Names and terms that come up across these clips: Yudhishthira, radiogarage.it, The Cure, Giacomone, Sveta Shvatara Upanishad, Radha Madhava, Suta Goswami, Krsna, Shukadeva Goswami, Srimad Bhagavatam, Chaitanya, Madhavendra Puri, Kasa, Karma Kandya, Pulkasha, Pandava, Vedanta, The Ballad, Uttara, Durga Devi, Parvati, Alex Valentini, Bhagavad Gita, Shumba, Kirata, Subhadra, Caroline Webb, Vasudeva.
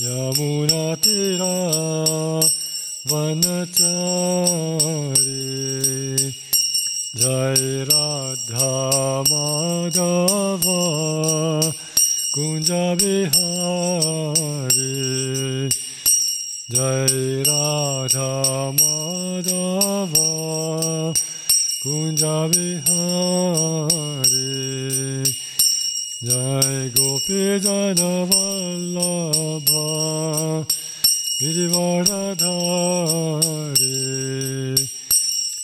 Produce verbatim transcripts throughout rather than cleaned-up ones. Yamunatira Vanachari Jai Radha Madhava Tunja Bihari Jai Radha Madhava Tunja Bihari Jai Gopi Jana Vallabha Girivardhari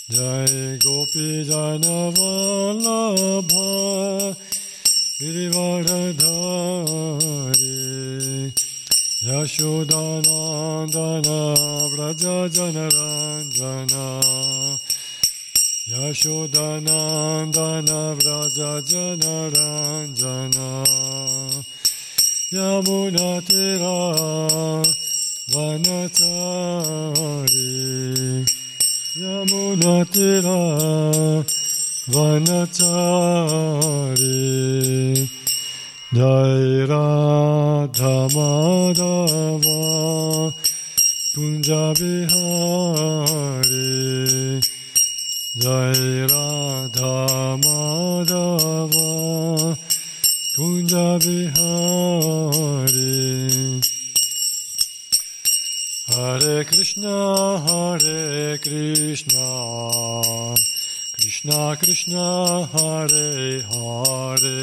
Jai Gopi Jana Vallabha Girivardhari Yashoda Nandana Vraja Jana Ranjana Yashoda Nandana Vraja Jana Ranjana Yamunatira Vanachari Yamunatira Vanachari Jai Radha Madhava Tunja Bihari Jai Radha Madhava Tunja Bihari Hare Krishna, Hare Krishna, Krishna Krishna, Hare Hare,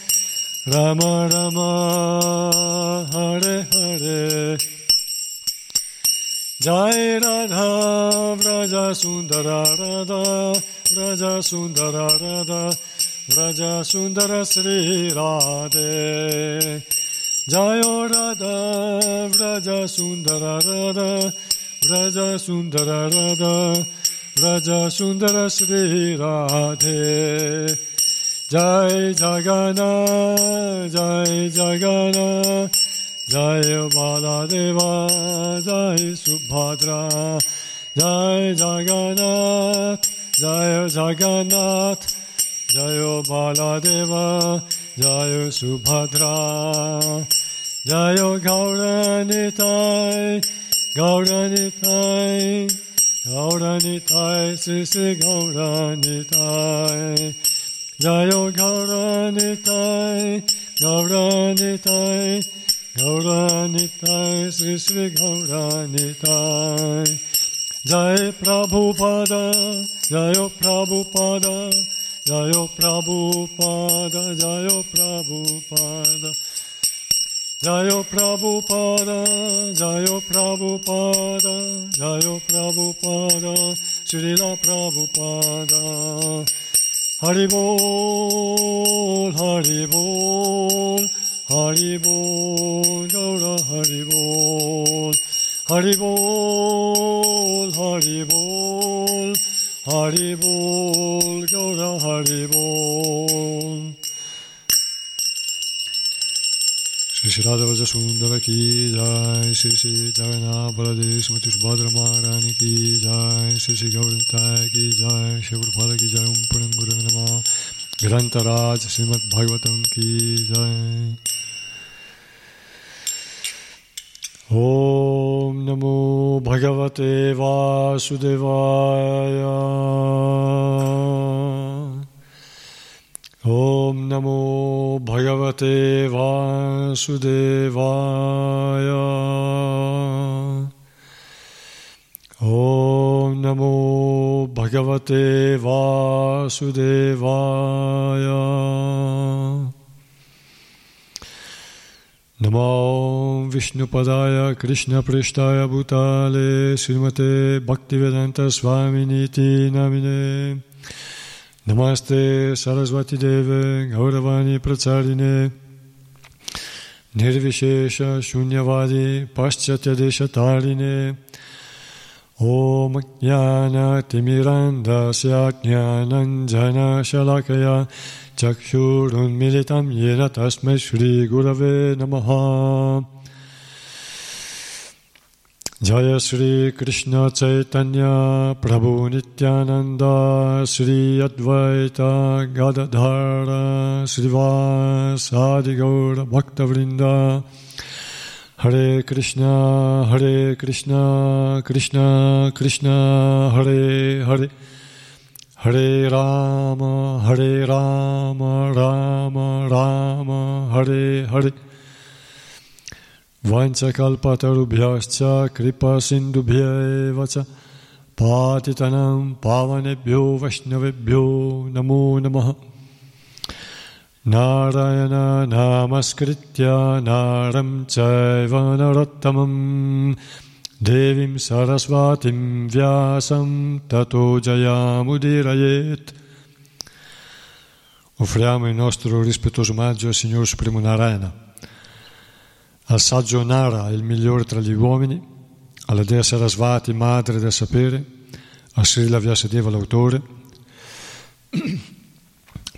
Rama Rama, Hare Hare. Jai Radha, Vraja Sundara Radha, Vraja Sundara Radha, Vraja Sundara Sri Radhe. Jayo Radha, Vraja Sundara Radha, Vraja Sundara Radha, Vraja Sundara Sri Radhe. Jai Jagannath, Jai Jagannath, Jai Baladeva, Jai Subhadra, Jai Jagannath, Jai Jagannath, Jai Baladeva, Jai Subhadra, Jai Gauranitai, Gauranitai, Gauranitai, Sisi Gauranitai, Jai Gauranitai, Gauranitai, Gauranitai, Sri Sri Gauranitai. Jai Prabhupada, Jayo Prabhupada, Jayo Prabhupada, Jayo Prabhupada, Jayo Prabhupada, Jayo Prabhupada, Jayo Prabhupada, Srila Prabhupada. Haribol, Haribol, Haribol, Gaura Haribol, Haribol, Haribol, Haribol, Gaura Haribol. Sri Radhavaja Sundara ki jai, Sri Sri Jagannath Baladev Smati Subhadra Maharani ki jai, Sri Sri Gauranitai ki jai, Sri Prabhupada ki jai, Om Purim Guru Namah, Grantaraj Srimad Bhagavatam ki jai. Om Namo Bhagavate Vasudevaya. Om Namo Bhagavate Vasudevaya. Om Namo Bhagavate Vasudevaya. Namo Vishnu Padaya Krishna Prishtaya Bhutale Srimate Bhaktivedanta Swaminiti Namine Namaste Saraswati Deve Gauravani Pracharine Nirvishesha Shunyavadi Paschatya Desha Tarine Om Jnana Timirandasya Jnananjana Shalakaya Chakshurun militam yena tasmai Shri Gurave Namaha. Jaya Shri Krishna Chaitanya Prabhu Nityananda Shri Advaita Gadadhara Srivasadi Gaura Bhaktavrinda. Hare Krishna, Hare Krishna, Krishna Krishna, Hare Hare, Hare Rama, Hare Rama, Rama Rama, Hare Hare. Vanchakalpatarubhyascha kripasindubhyevacha patitanam pavanebhyo vaishnavebhyo namo namaha. Narayana namaskritya naram chaiva narottamam Devim Sarasvatim Vyasam Tato Jayamudhirayet. Offriamo il nostro rispettoso omaggio al Signor Supremo Narayana, al saggio Nara, il migliore tra gli uomini, alla Dea Sarasvati, madre del sapere, a Srila Vyasadeva l'autore,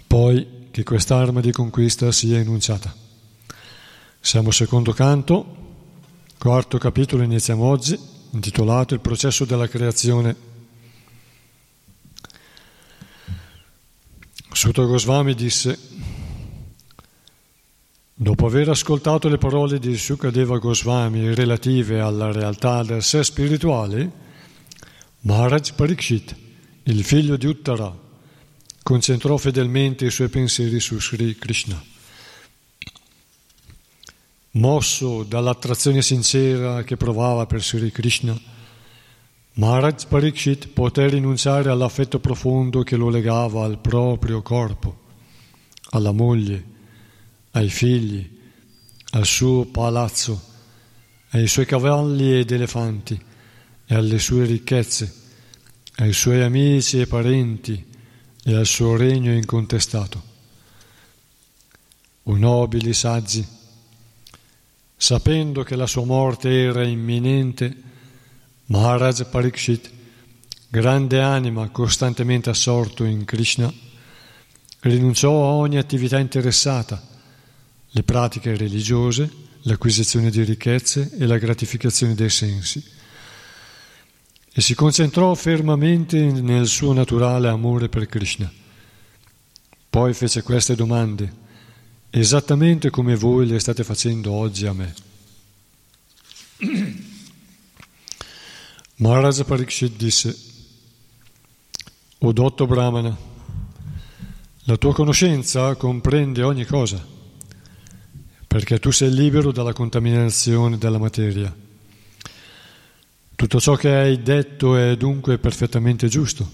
poi che quest'arma di conquista sia enunciata. Siamo al secondo canto, quarto capitolo, iniziamo oggi, intitolato Il processo della creazione. Suta Goswami disse: dopo aver ascoltato le parole di Shukadeva Goswami relative alla realtà del sé spirituale, Maharaj Parikshit, il figlio di Uttara, concentrò fedelmente i suoi pensieri su Sri Krishna. Mosso dall'attrazione sincera che provava per Sri Krishna, Maharaj Parikshit poté rinunciare all'affetto profondo che lo legava al proprio corpo, alla moglie, ai figli, al suo palazzo, ai suoi cavalli ed elefanti, e alle sue ricchezze, ai suoi amici e parenti, e al suo regno incontestato. O nobili saggi, sapendo che la sua morte era imminente, Maharaj Parikshit, grande anima costantemente assorto in Krishna, rinunciò a ogni attività interessata, le pratiche religiose, l'acquisizione di ricchezze e la gratificazione dei sensi, e si concentrò fermamente nel suo naturale amore per Krishna. Poi fece queste domande, esattamente come voi le state facendo oggi a me. Maharaj Parikshit disse: o dotto Brahmana, la tua conoscenza comprende ogni cosa, perché tu sei libero dalla contaminazione della materia. Tutto ciò che hai detto è dunque perfettamente giusto.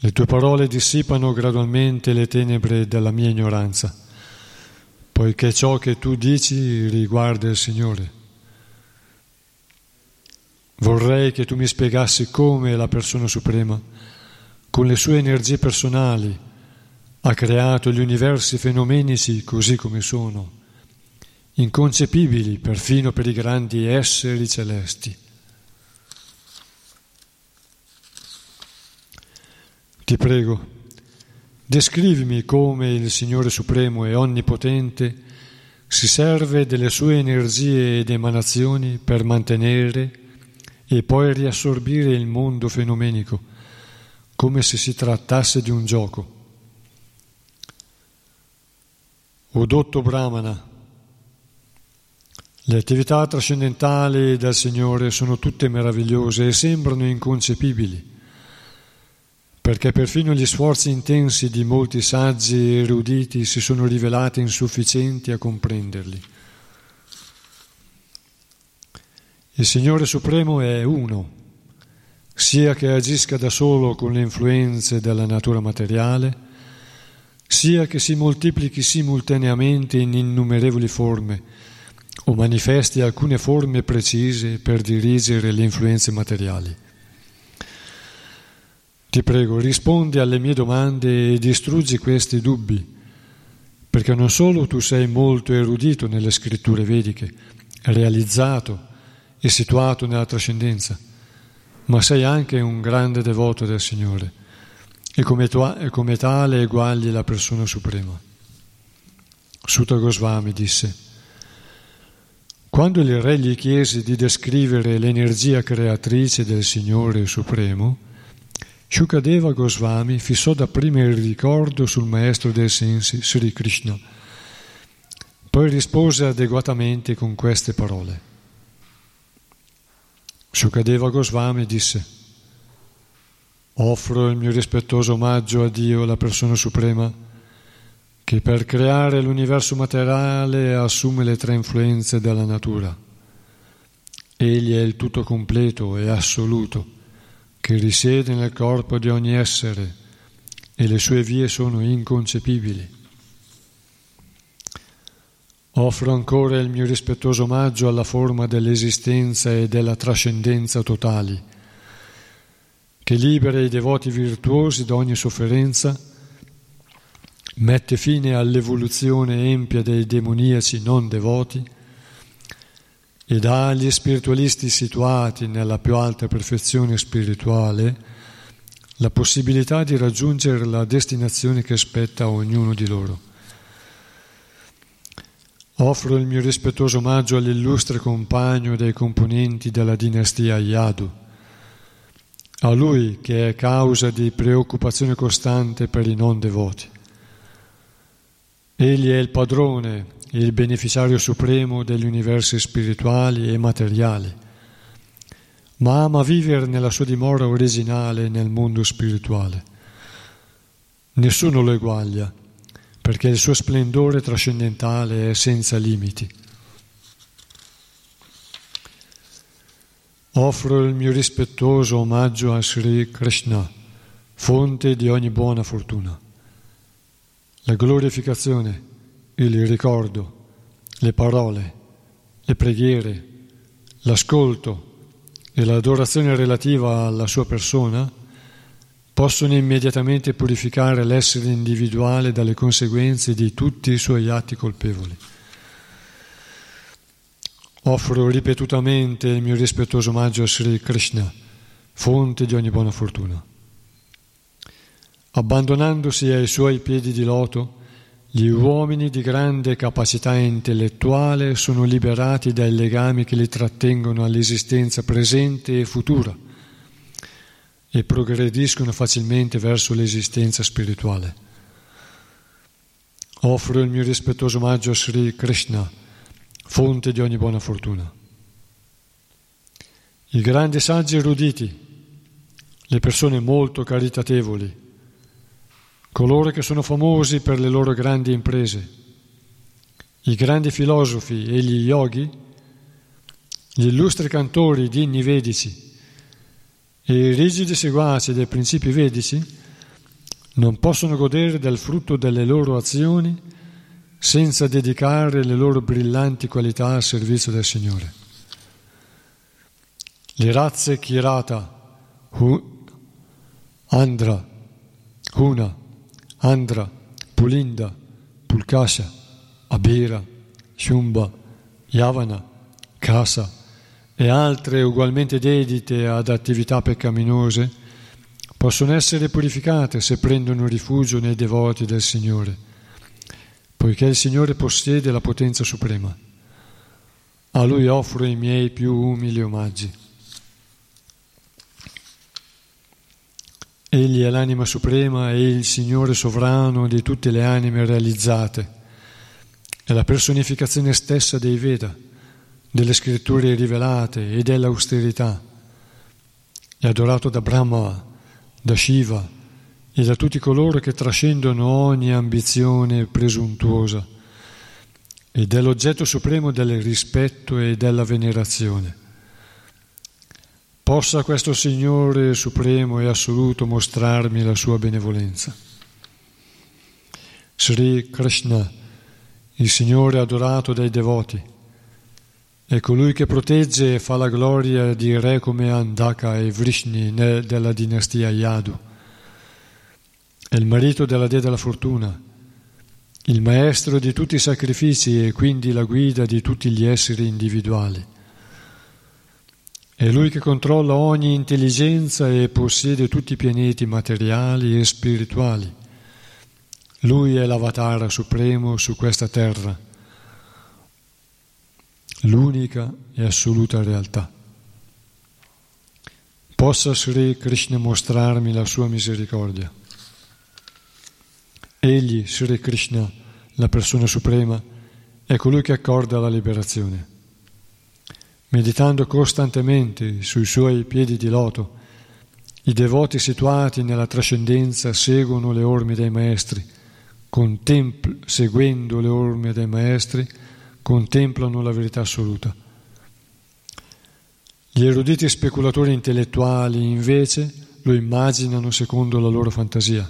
Le tue parole dissipano gradualmente le tenebre della mia ignoranza, poiché ciò che tu dici riguarda il Signore. Vorrei che tu mi spiegassi come la Persona Suprema, con le sue energie personali, ha creato gli universi fenomenici così come sono, inconcepibili perfino per i grandi esseri celesti. Ti prego, descrivimi come il Signore Supremo e Onnipotente si serve delle sue energie ed emanazioni per mantenere e poi riassorbire il mondo fenomenico, come se si trattasse di un gioco. O dotto Brahmana, le attività trascendentali del Signore sono tutte meravigliose e sembrano inconcepibili, perché perfino gli sforzi intensi di molti saggi e eruditi si sono rivelati insufficienti a comprenderli. Il Signore Supremo è uno, sia che agisca da solo con le influenze della natura materiale, sia che si moltiplichi simultaneamente in innumerevoli forme o manifesti alcune forme precise per dirigere le influenze materiali. Ti prego, rispondi alle mie domande e distruggi questi dubbi, perché non solo tu sei molto erudito nelle scritture vediche, realizzato e situato nella trascendenza, ma sei anche un grande devoto del Signore, e come, tua, e come tale eguagli la Persona Suprema. Suta Goswami disse: quando il Re gli chiese di descrivere l'energia creatrice del Signore Supremo, Shukadeva Goswami fissò dapprima il ricordo sul Maestro dei Sensi, Sri Krishna, poi rispose adeguatamente con queste parole. Shukadeva Goswami disse: offro il mio rispettoso omaggio a Dio, la Persona Suprema, che per creare l'universo materiale assume le tre influenze della natura. Egli è il tutto completo e assoluto, che risiede nel corpo di ogni essere, e le sue vie sono inconcepibili. Offro ancora il mio rispettoso omaggio alla forma dell'esistenza e della trascendenza totali, che libera i devoti virtuosi da ogni sofferenza, mette fine all'evoluzione empia dei demoniaci non devoti e dagli spiritualisti situati nella più alta perfezione spirituale la possibilità di raggiungere la destinazione che spetta a ognuno di loro. Offro il mio rispettoso omaggio all'illustre compagno dei componenti della dinastia Yadu, a lui che è causa di preoccupazione costante per i non devoti. Egli è il padrone, il beneficiario supremo degli universi spirituali e materiali, ma ama vivere nella sua dimora originale nel mondo spirituale. Nessuno lo eguaglia, perché il suo splendore trascendentale è senza limiti. Offro il mio rispettoso omaggio a Sri Krsna, fonte di ogni buona fortuna. La glorificazione, il ricordo, le parole, le preghiere, l'ascolto e l'adorazione relativa alla sua persona possono immediatamente purificare l'essere individuale dalle conseguenze di tutti i suoi atti colpevoli. Offro ripetutamente il mio rispettoso omaggio a Sri Krishna, fonte di ogni buona fortuna. Abbandonandosi ai suoi piedi di loto, gli uomini di grande capacità intellettuale sono liberati dai legami che li trattengono all'esistenza presente e futura e progrediscono facilmente verso l'esistenza spirituale. Offro il mio rispettoso omaggio a Sri Krishna, fonte di ogni buona fortuna. I grandi saggi eruditi, le persone molto caritatevoli, coloro che sono famosi per le loro grandi imprese, i grandi filosofi e gli yogi, gli illustri cantori di inni vedici e i rigidi seguaci dei principi vedici non possono godere del frutto delle loro azioni senza dedicare le loro brillanti qualità al servizio del Signore. Le razze Kirata, Andra, Huna, Andra, Pulinda, Pulkasha, Abira, Shumba, Yavana, Kasa e altre ugualmente dedite ad attività peccaminose possono essere purificate se prendono rifugio nei devoti del Signore, poiché il Signore possiede la potenza suprema. A Lui offro i miei più umili omaggi. Egli è l'anima suprema e il Signore sovrano di tutte le anime realizzate. È la personificazione stessa dei Veda, delle scritture rivelate e dell'austerità. È adorato da Brahma, da Shiva e da tutti coloro che trascendono ogni ambizione presuntuosa ed è l'oggetto supremo del rispetto e della venerazione. Possa questo Signore Supremo e Assoluto mostrarmi la sua benevolenza. Sri Krishna, il Signore adorato dai devoti, è colui che protegge e fa la gloria di re come Andaka e Vrishni della dinastia Yadu. È il marito della dea della fortuna, il maestro di tutti i sacrifici e quindi la guida di tutti gli esseri individuali. È Lui che controlla ogni intelligenza e possiede tutti i pianeti materiali e spirituali. Lui è l'Avatara Supremo su questa terra, l'unica e assoluta realtà. Possa Sri Krishna mostrarmi la sua misericordia. Egli, Sri Krishna, la Persona Suprema, è colui che accorda la liberazione. Meditando costantemente sui suoi piedi di loto, i devoti situati nella trascendenza seguono le orme dei maestri, contempl- seguendo le orme dei maestri, contemplano la verità assoluta. Gli eruditi speculatori intellettuali, invece, lo immaginano secondo la loro fantasia.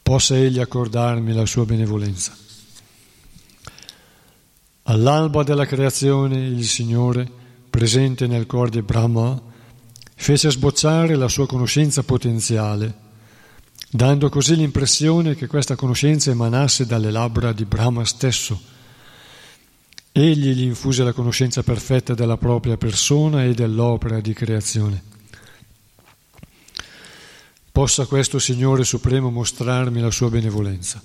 Possa egli accordarmi la sua benevolenza. All'alba della creazione, il Signore, presente nel cuore di Brahma, fece sbocciare la sua conoscenza potenziale, dando così l'impressione che questa conoscenza emanasse dalle labbra di Brahma stesso Egli gli infuse la conoscenza perfetta della propria persona e dell'opera di creazione. Possa questo Signore Supremo mostrarmi la sua benevolenza.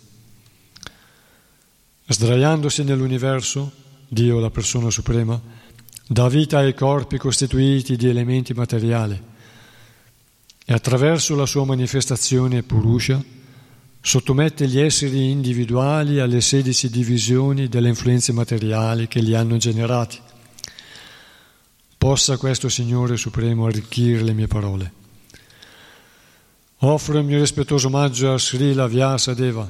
Sdraiandosi nell'universo, Dio, la persona suprema, dà vita ai corpi costituiti di elementi materiali e attraverso la sua manifestazione Purusha sottomette gli esseri individuali alle sedici divisioni delle influenze materiali che li hanno generati. Possa questo Signore Supremo arricchire le mie parole. Offro il mio rispettoso omaggio a Srila Vyasadeva,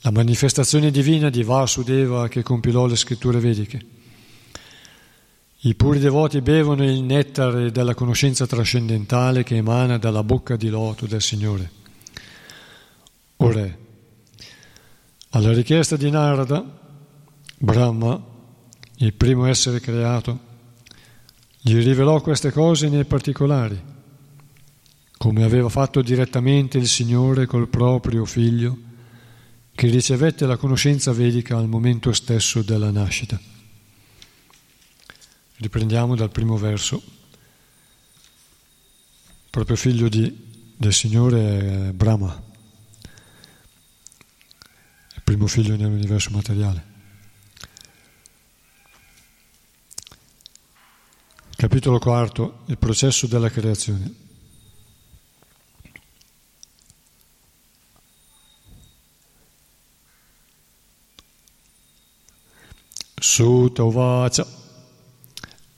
la manifestazione divina di Vasudeva che compilò le scritture vediche. I puri devoti bevono il nettare della conoscenza trascendentale che emana dalla bocca di loto del Signore. O Re, alla richiesta di Narada, Brahma, il primo essere creato, gli rivelò queste cose nei particolari, come aveva fatto direttamente il Signore col proprio figlio, che ricevette la conoscenza vedica al momento stesso della nascita. Riprendiamo dal primo verso. Il proprio figlio di, del Signore è Brahma, primo figlio nell'universo materiale. Capitolo quarto, il processo della creazione. Suta uvaca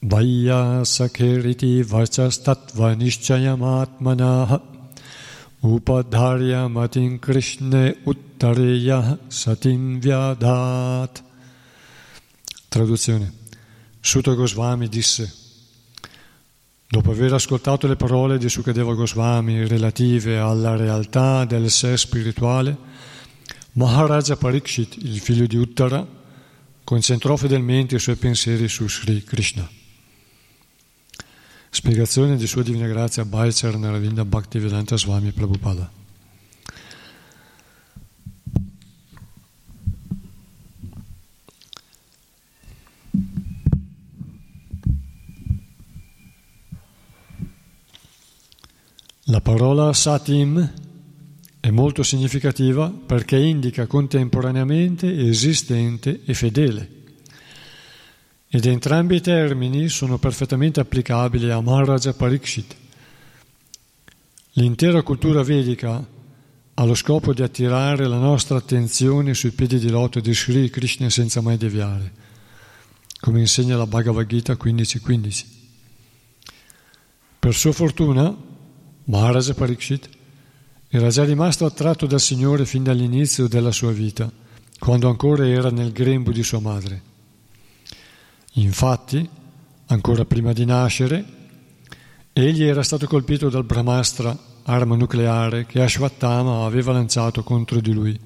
Vyasa keriti vachastattva nishchayamatmanaha Upadharya matin Krishne uttareya satin vyadat. Traduzione. Suta Goswami disse, dopo aver ascoltato le parole di Shukadeva Goswami relative alla realtà del sé spirituale, Maharaj Parikshit, il figlio di Uttara, concentrò fedelmente i suoi pensieri su Sri Krishna. Spiegazione di Sua Divina Grazia Bhai Charanavinda Bhaktivedanta Swami Prabhupada. La parola Satim è molto significativa perché indica contemporaneamente esistente e fedele. Ed entrambi i termini sono perfettamente applicabili a Maharaj Parikshit. L'intera cultura vedica ha lo scopo di attirare la nostra attenzione sui piedi di loto di Sri Krishna senza mai deviare, come insegna la Bhagavad Gita quindici quindici. Per sua fortuna, Maharaj Parikshit era già rimasto attratto dal Signore fin dall'inizio della sua vita, quando ancora era nel grembo di sua madre. Infatti, ancora prima di nascere, egli era stato colpito dal Brahmastra, arma nucleare, che Ashwattama aveva lanciato contro di lui.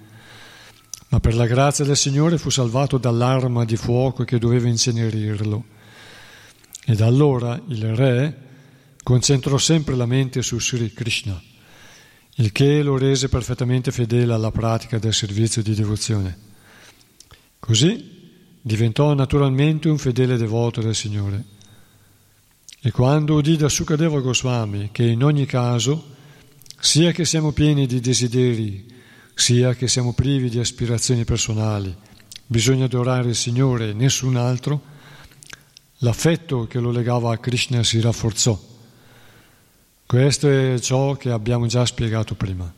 Ma per la grazia del Signore fu salvato dall'arma di fuoco che doveva incenerirlo. E da allora il re concentrò sempre la mente su Sri Krishna, il che lo rese perfettamente fedele alla pratica del servizio di devozione. Così diventò naturalmente un fedele devoto del Signore. E quando udì da Shukadeva Goswami che in ogni caso, sia che siamo pieni di desideri, sia che siamo privi di aspirazioni personali, bisogna adorare il Signore e nessun altro, l'affetto che lo legava a Krishna si rafforzò. Questo è ciò che abbiamo già spiegato prima.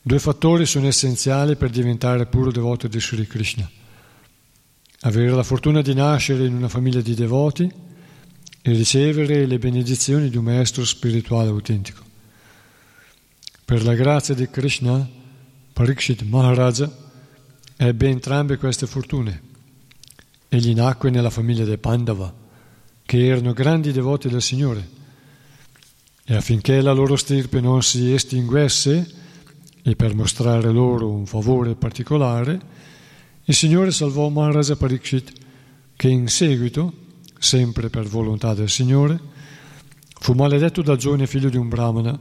Due fattori sono essenziali per diventare puro devoto di Sri Krishna. Avere la fortuna di nascere in una famiglia di devoti e ricevere le benedizioni di un maestro spirituale autentico. Per la grazia di Krishna, Parikshit Maharaja ebbe entrambe queste fortune. Egli nacque nella famiglia dei Pandava, che erano grandi devoti del Signore, e affinché la loro stirpe non si estinguesse, e per mostrare loro un favore particolare, il Signore salvò Maharaj Parikshit, che in seguito, sempre per volontà del Signore, fu maledetto dal giovane figlio di un brahmana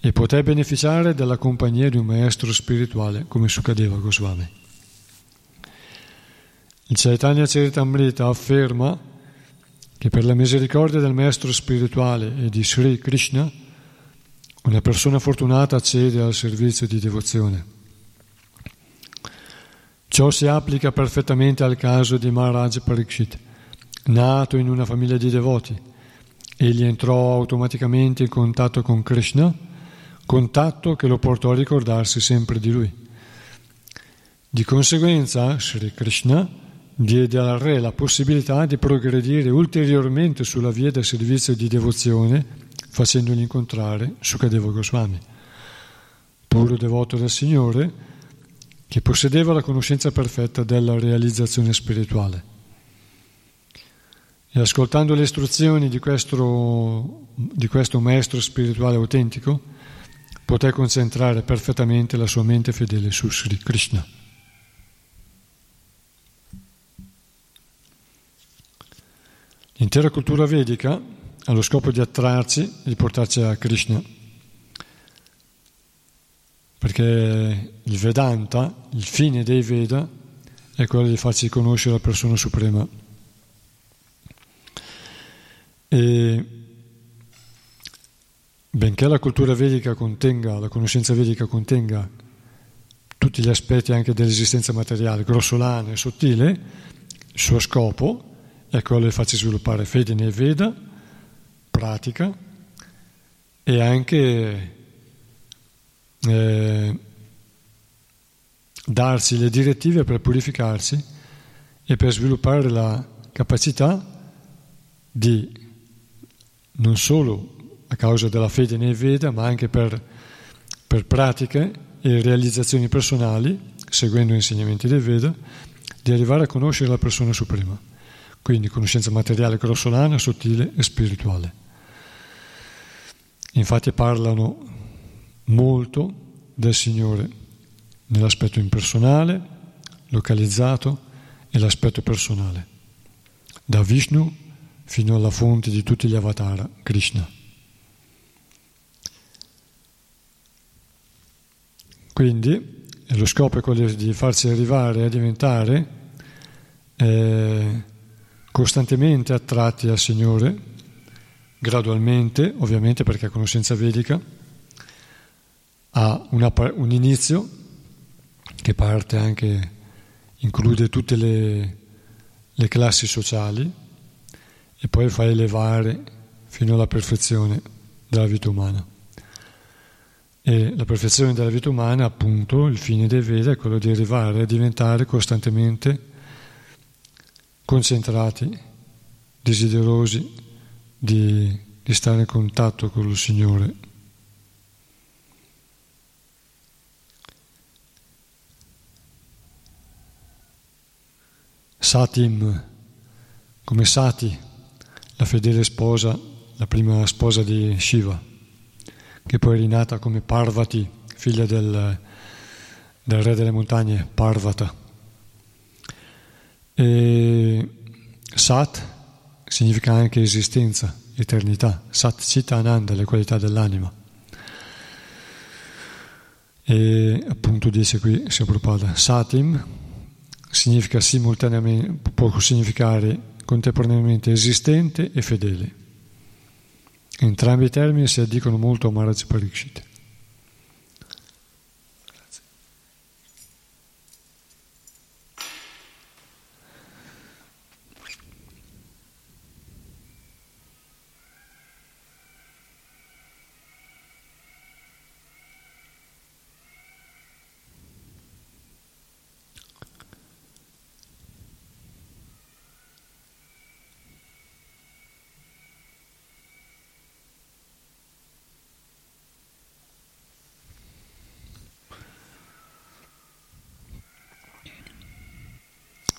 e poté beneficiare della compagnia di un maestro spirituale come Shukadeva Goswami. Il Caitanya Caritamrita afferma che per la misericordia del maestro spirituale e di Sri Krishna una persona fortunata accede al servizio di devozione. Ciò si applica perfettamente al caso di Maharaj Parikshit, nato in una famiglia di devoti. Egli entrò automaticamente in contatto con Krishna, contatto che lo portò a ricordarsi sempre di lui. Di conseguenza, Sri Krishna diede al re la possibilità di progredire ulteriormente sulla via del servizio di devozione, facendogli incontrare Shukadeva Goswami, puro devoto del Signore, che possedeva la conoscenza perfetta della realizzazione spirituale. E ascoltando le istruzioni di questo, di questo maestro spirituale autentico, poté concentrare perfettamente la sua mente fedele su Sri Krishna. L'intera cultura vedica ha lo scopo di attrarci e di portarci a Krishna, perché il Vedanta, il fine dei Veda, è quello di farci conoscere la persona suprema. E benché la cultura vedica contenga, la conoscenza vedica contenga tutti gli aspetti anche dell'esistenza materiale, grossolana e sottile, il suo scopo è quello di farci sviluppare fede nei Veda, pratica e anche Eh, darsi le direttive per purificarsi e per sviluppare la capacità di, non solo a causa della fede nei Veda, ma anche per, per pratiche e realizzazioni personali, seguendo gli insegnamenti dei Veda, di arrivare a conoscere la persona suprema, quindi conoscenza materiale grossolana, sottile e spirituale. Infatti parlano molto del Signore nell'aspetto impersonale, localizzato e l'aspetto personale, da Vishnu fino alla fonte di tutti gli avatara, Krishna. Quindi lo scopo è quello di farsi arrivare a diventare eh, costantemente attratti al Signore, gradualmente, ovviamente, perché a conoscenza vedica ha una, un inizio che parte anche, include tutte le, le classi sociali e poi fa elevare fino alla perfezione della vita umana. E la perfezione della vita umana, appunto, il fine dei Veda è quello di arrivare a diventare costantemente concentrati, desiderosi di, di stare in contatto con il Signore. Satim, come Sati, la fedele sposa, la prima sposa di Shiva, che poi è rinata come Parvati, figlia del, del re delle montagne, Parvata. E Sat significa anche esistenza, eternità, Sat Citta Ananda, le qualità dell'anima. E appunto dice qui, si Prabhupada, Satim significa simultaneamente, può significare contemporaneamente esistente e fedele. Entrambi i termini si addicono molto a Maharaj Parikshit. Grazie.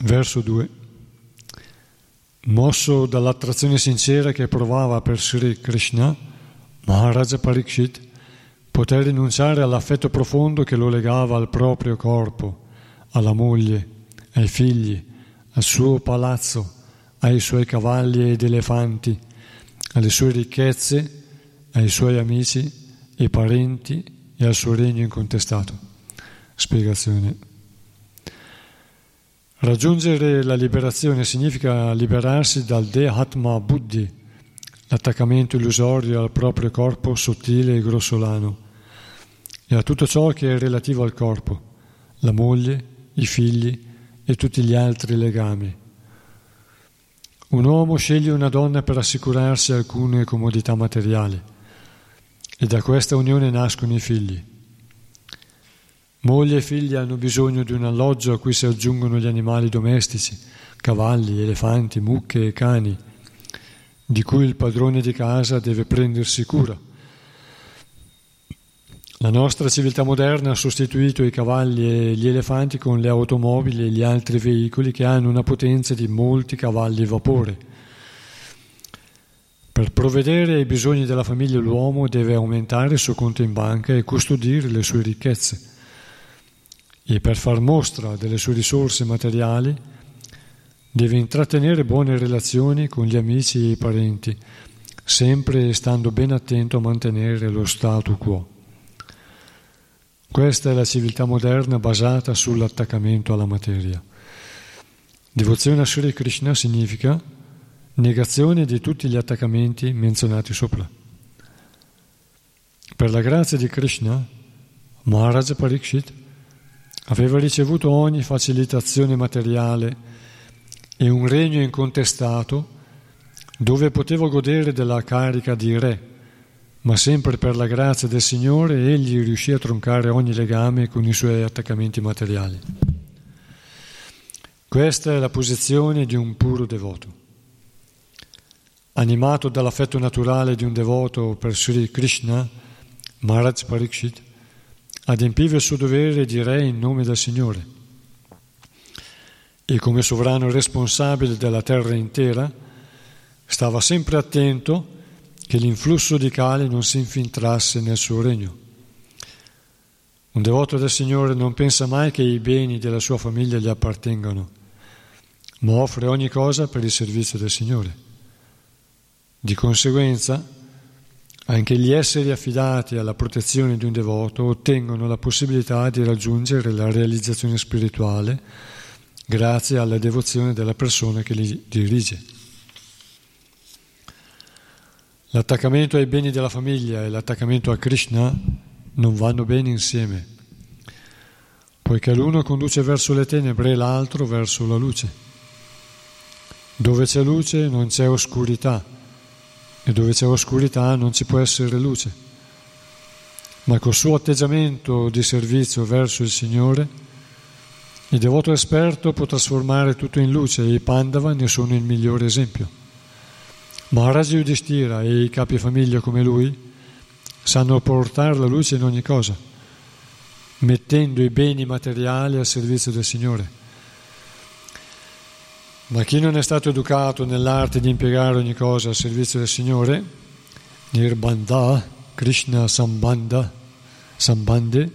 Verso due. Mosso dall'attrazione sincera che provava per Sri Krishna, Maharaj Parikshit poté rinunciare all'affetto profondo che lo legava al proprio corpo, alla moglie, ai figli, al suo palazzo, ai suoi cavalli ed elefanti, alle sue ricchezze, ai suoi amici e parenti e al suo regno incontestato. Spiegazione. Raggiungere la liberazione significa liberarsi dal Dehatma Buddhi, l'attaccamento illusorio al proprio corpo sottile e grossolano, e a tutto ciò che è relativo al corpo, la moglie, i figli e tutti gli altri legami. Un uomo sceglie una donna per assicurarsi alcune comodità materiali, e da questa unione nascono i figli. Moglie e figli hanno bisogno di un alloggio a cui si aggiungono gli animali domestici, cavalli, elefanti, mucche e cani, di cui il padrone di casa deve prendersi cura. La nostra civiltà moderna ha sostituito i cavalli e gli elefanti con le automobili e gli altri veicoli che hanno una potenza di molti cavalli vapore. Per provvedere ai bisogni della famiglia, l'uomo deve aumentare il suo conto in banca e custodire le sue ricchezze. E per far mostra delle sue risorse materiali deve intrattenere buone relazioni con gli amici e i parenti, sempre stando ben attento a mantenere lo statu quo. Questa è la civiltà moderna basata sull'attaccamento alla materia. Devozione a Sri Krishna significa negazione di tutti gli attaccamenti menzionati sopra. Per la grazia di Krishna, Maharaj Parikshit aveva ricevuto ogni facilitazione materiale e un regno incontestato dove poteva godere della carica di re, ma sempre per la grazia del Signore egli riuscì a troncare ogni legame con i suoi attaccamenti materiali. Questa è la posizione di un puro devoto. Animato dall'affetto naturale di un devoto per Sri Krishna, Maharaj Parikshit adempiva il suo dovere di re in nome del Signore e, come sovrano responsabile della terra intera, stava sempre attento che l'influsso di Kali non si infiltrasse nel suo regno. Un devoto del Signore non pensa mai che i beni della sua famiglia gli appartengano, ma offre ogni cosa per il servizio del Signore. Di conseguenza, anche gli esseri affidati alla protezione di un devoto ottengono la possibilità di raggiungere la realizzazione spirituale grazie alla devozione della persona che li dirige. L'attaccamento ai beni della famiglia e l'attaccamento a Krishna non vanno bene insieme, poiché l'uno conduce verso le tenebre e l'altro verso la luce. Dove c'è luce non c'è oscurità, e dove c'è oscurità non ci può essere luce. Ma col suo atteggiamento di servizio verso il Signore, il devoto esperto può trasformare tutto in luce, e i Pandava ne sono il migliore esempio. Maharaj Yudhishthira e i capi famiglia come lui sanno portare la luce in ogni cosa, mettendo i beni materiali al servizio del Signore. Ma chi non è stato educato nell'arte di impiegare ogni cosa al servizio del Signore, Nirbandha, Krishna Sambandha, Sambandhe,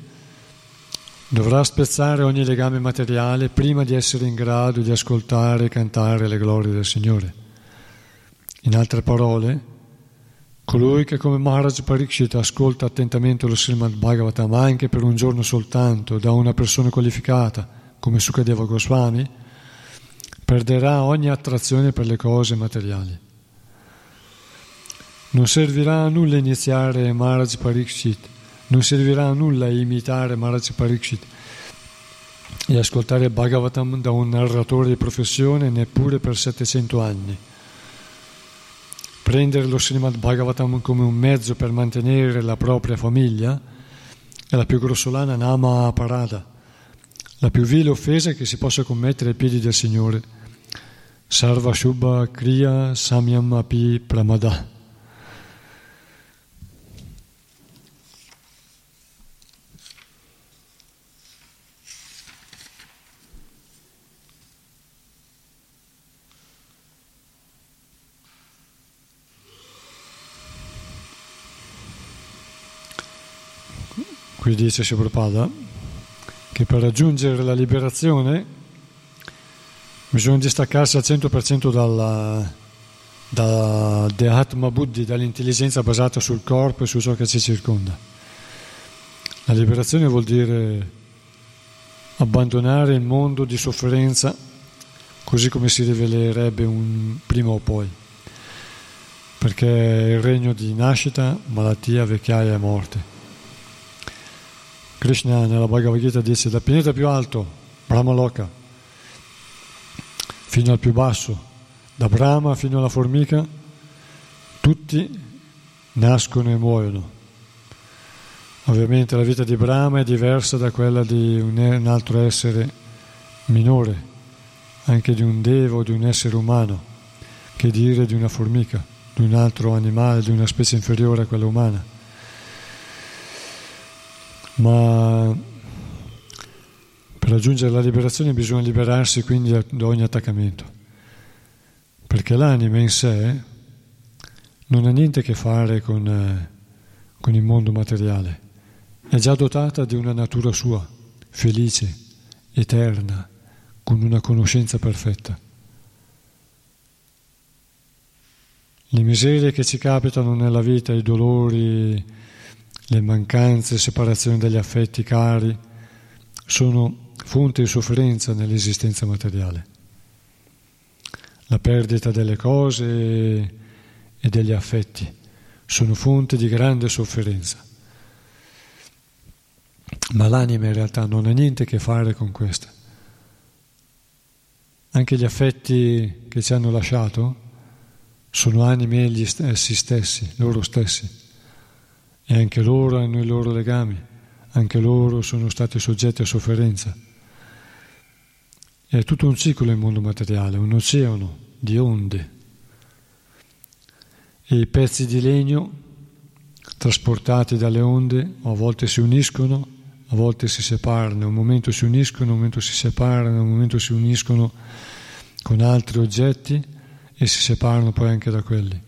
dovrà spezzare ogni legame materiale prima di essere in grado di ascoltare e cantare le glorie del Signore. In altre parole, colui che come Maharaj Parikshit ascolta attentamente lo Srimad Bhagavatam anche per un giorno soltanto da una persona qualificata come Shukadeva Goswami, perderà ogni attrazione per le cose materiali. Non servirà a nulla iniziare Maharaj Parikshit, non servirà a nulla imitare Maharaj Parikshit e ascoltare Bhagavatam da un narratore di professione neppure per settecento anni. Prendere lo Srimad Bhagavatam come un mezzo per mantenere la propria famiglia è la più grossolana nama parada, la più vile offesa che si possa commettere ai piedi del Signore. Sarva Shubha Kriya Samyam Api Pramada. Qui dice Prabhupada che per raggiungere la liberazione bisogna distaccarsi al cento per cento dalla, dalla Dehatma Buddhi, dall'intelligenza basata sul corpo e su ciò che ci circonda. La liberazione vuol dire abbandonare il mondo di sofferenza così come si rivelerebbe un, prima o poi, perché è il regno di nascita, malattia, vecchiaia e morte. Krishna nella Bhagavad Gita dice: dal pianeta più alto, Brahmaloka, fino al più basso, da Brahma fino alla formica, tutti nascono e muoiono. Ovviamente la vita di Brahma è diversa da quella di un altro essere minore, anche di un devo, di un essere umano, che dire di una formica, di un altro animale, di una specie inferiore a quella umana. Ma per raggiungere la liberazione bisogna liberarsi quindi da ogni attaccamento, perché l'anima in sé non ha niente a che fare con, eh, con il mondo materiale, è già dotata di una natura sua, felice, eterna, con una conoscenza perfetta. Le miserie che ci capitano nella vita, i dolori, le mancanze, separazione dagli affetti cari, sono fonte di sofferenza nell'esistenza materiale. La perdita delle cose e degli affetti sono fonte di grande sofferenza. Ma l'anima in realtà non ha niente a che fare con questa. Anche gli affetti che ci hanno lasciato sono anime egli st- essi stessi, loro stessi. E anche loro hanno i loro legami, anche loro sono stati soggetti a sofferenza. È tutto un ciclo il mondo materiale, un oceano di onde. E i pezzi di legno trasportati dalle onde a volte si uniscono, a volte si separano, un momento si uniscono, un momento si separano, un momento si uniscono con altri oggetti e si separano poi anche da quelli.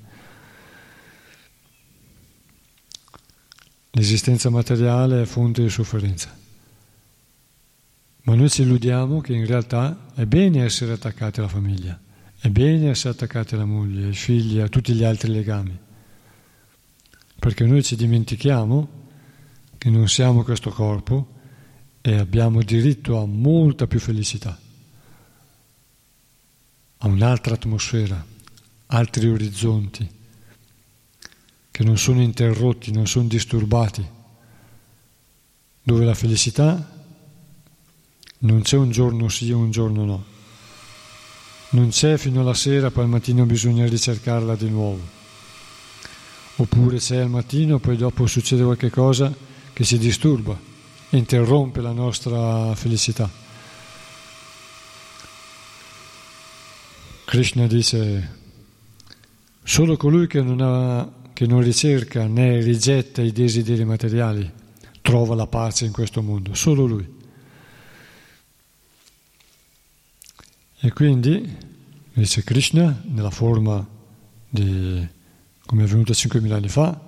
L'esistenza materiale è fonte di sofferenza. Ma noi ci illudiamo che in realtà è bene essere attaccati alla famiglia, è bene essere attaccati alla moglie, ai figli, a tutti gli altri legami. Perché noi ci dimentichiamo che non siamo questo corpo e abbiamo diritto a molta più felicità, a un'altra atmosfera, altri orizzonti, che non sono interrotti, non sono disturbati, dove la felicità non c'è un giorno sì e un giorno no, non c'è fino alla sera, poi al mattino bisogna ricercarla di nuovo, oppure c'è al mattino, poi dopo succede qualche cosa che ci disturba e interrompe la nostra felicità. Krishna dice: solo colui che non ha che non ricerca né rigetta i desideri materiali trova la pace in questo mondo, solo lui. E quindi, dice Krishna, nella forma di come è avvenuto cinquemila anni fa,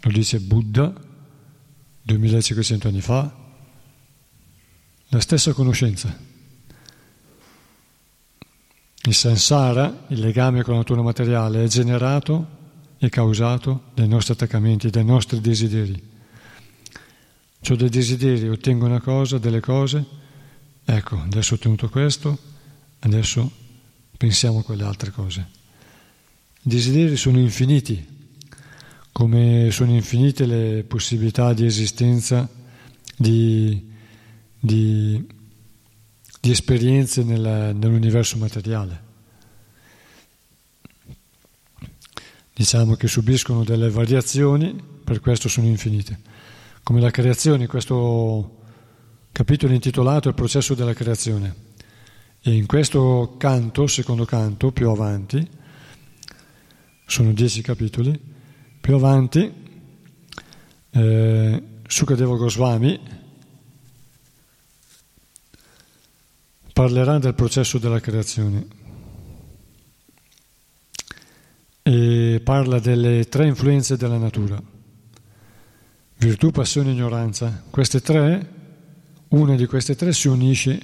lo dice Buddha duemilacinquecento anni fa, la stessa conoscenza. Il samsara, il legame con la natura materiale, è generato è causato dai nostri attaccamenti, dai nostri desideri. Cioè dai desideri ottengo una cosa, delle cose, ecco, adesso ho ottenuto questo, adesso pensiamo a quelle altre cose. I desideri sono infiniti, come sono infinite le possibilità di esistenza, di, di, di esperienze nella, nell'universo materiale. Diciamo che subiscono delle variazioni, per questo sono infinite. Come la creazione, questo capitolo intitolato è il processo della creazione. E in questo canto, secondo canto, più avanti, sono dieci capitoli, più avanti eh, Shukadeva Goswami parlerà del processo della creazione. E parla delle tre influenze della natura: virtù, passione e ignoranza. Queste tre, una di queste tre si unisce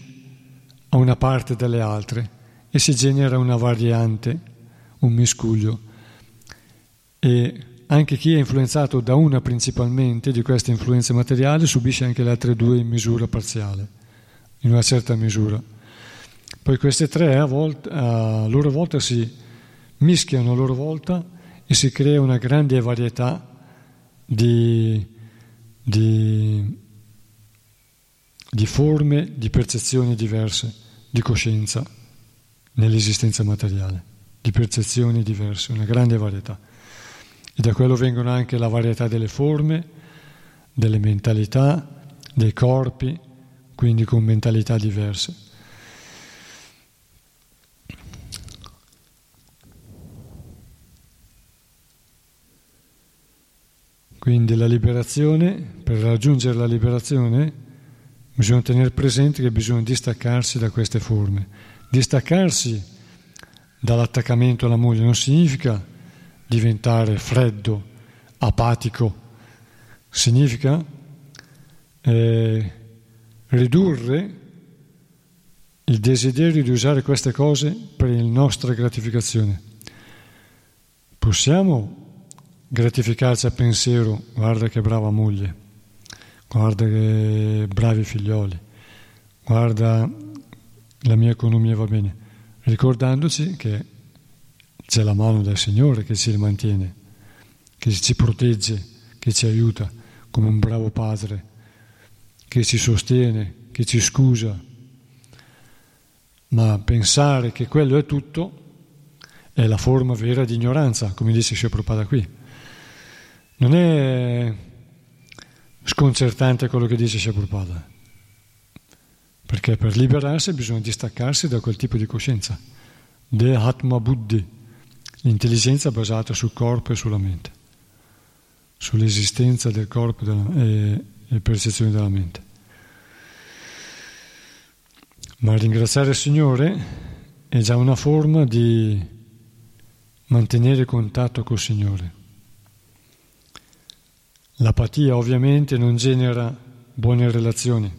a una parte delle altre e si genera una variante, un miscuglio. E anche chi è influenzato da una principalmente di queste influenze materiali subisce anche le altre due in misura parziale, in una certa misura. Poi queste tre a, volta, a loro volta si mischiano a loro volta e si crea una grande varietà di, di, di forme, di percezioni diverse, di coscienza nell'esistenza materiale, di percezioni diverse, una grande varietà. E da quello vengono anche la varietà delle forme, delle mentalità, dei corpi, quindi con mentalità diverse. Quindi la liberazione, per raggiungere la liberazione, bisogna tenere presente che bisogna distaccarsi da queste forme. Distaccarsi dall'attaccamento alla moglie non significa diventare freddo, apatico, significa eh, ridurre il desiderio di usare queste cose per la nostra gratificazione. Possiamo gratificarci a pensiero, guarda che brava moglie, guarda che bravi figlioli, guarda la mia economia va bene, ricordandoci che c'è la mano del Signore che ci mantiene, che ci protegge, che ci aiuta come un bravo padre, che ci sostiene, che ci scusa. Ma pensare che quello è tutto è la forma vera di ignoranza, come dice Srila Prabhupada qui. Non è sconcertante quello che dice Srila Prabhupada, perché per liberarsi bisogna distaccarsi da quel tipo di coscienza, de Atma Buddhi, l'intelligenza basata sul corpo e sulla mente, sull'esistenza del corpo e, e percezione della mente. Ma ringraziare il Signore è già una forma di mantenere contatto col Signore. L'apatia ovviamente non genera buone relazioni,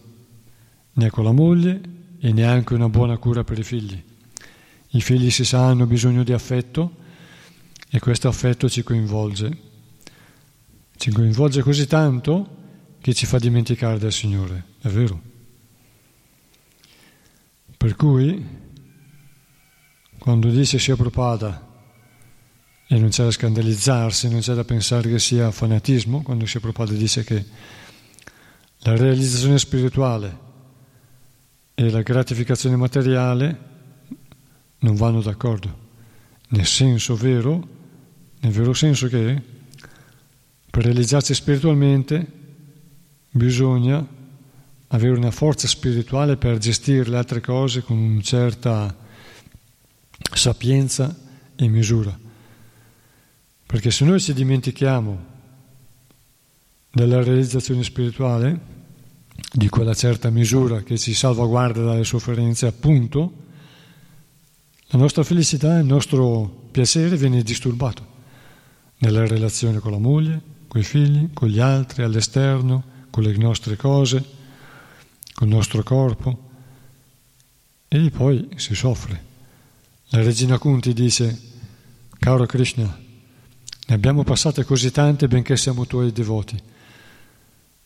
né con la moglie e neanche una buona cura per i figli. I figli si sa hanno bisogno di affetto e questo affetto ci coinvolge. Ci coinvolge così tanto che ci fa dimenticare del Signore, è vero. Per cui, quando dice Srila Prabhupada, e non c'è da scandalizzarsi, non c'è da pensare che sia fanatismo, quando Srila Prabhupada dice che la realizzazione spirituale e la gratificazione materiale non vanno d'accordo, nel senso vero, nel vero senso che per realizzarsi spiritualmente bisogna avere una forza spirituale per gestire le altre cose con una certa sapienza e misura. Perché se noi ci dimentichiamo della realizzazione spirituale, di quella certa misura che ci salvaguarda dalle sofferenze, appunto, la nostra felicità, il nostro piacere viene disturbato nella relazione con la moglie, con i figli, con gli altri, all'esterno, con le nostre cose, con il nostro corpo, e lì poi si soffre. La regina Kunti dice: caro Krishna, ne abbiamo passate così tante benché siamo tuoi devoti,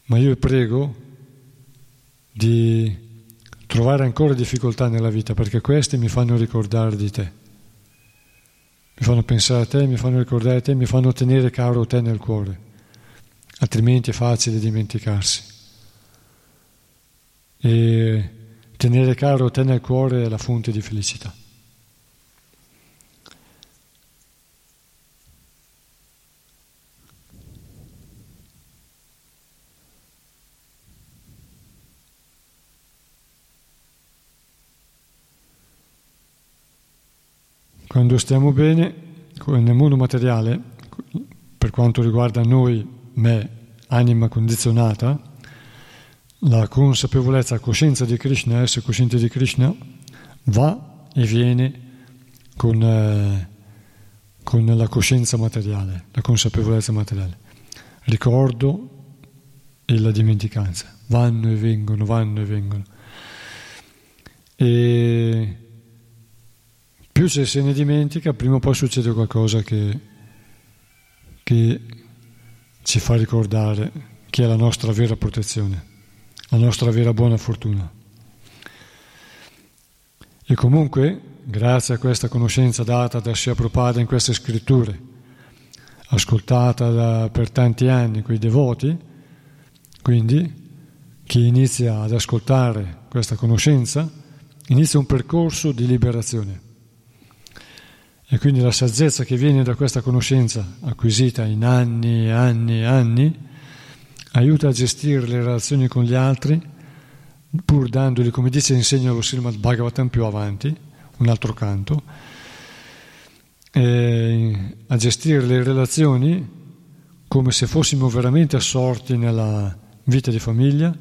ma io prego di trovare ancora difficoltà nella vita, perché queste mi fanno ricordare di te, mi fanno pensare a te, mi fanno ricordare te, mi fanno tenere caro te nel cuore, altrimenti è facile dimenticarsi. E tenere caro te nel cuore è la fonte di felicità. Quando stiamo bene nel mondo materiale, per quanto riguarda noi, me, anima condizionata, la consapevolezza, la coscienza di Krishna, essere cosciente di Krishna, va e viene con, eh, con la coscienza materiale, la consapevolezza materiale. Ricordo e la dimenticanza, vanno e vengono, vanno e vengono. E più se se ne dimentica, prima o poi succede qualcosa che, che ci fa ricordare che è la nostra vera protezione, la nostra vera buona fortuna. E comunque, grazie a questa conoscenza data da Srila Prabhupada in queste scritture, ascoltata da, per tanti anni coi devoti, quindi chi inizia ad ascoltare questa conoscenza inizia un percorso di liberazione. E quindi la saggezza che viene da questa conoscenza, acquisita in anni e anni e anni, aiuta a gestire le relazioni con gli altri, pur dandogli, come dice, insegna lo Srimad Bhagavatam più avanti, un altro canto, e a gestire le relazioni come se fossimo veramente assorti nella vita di famiglia,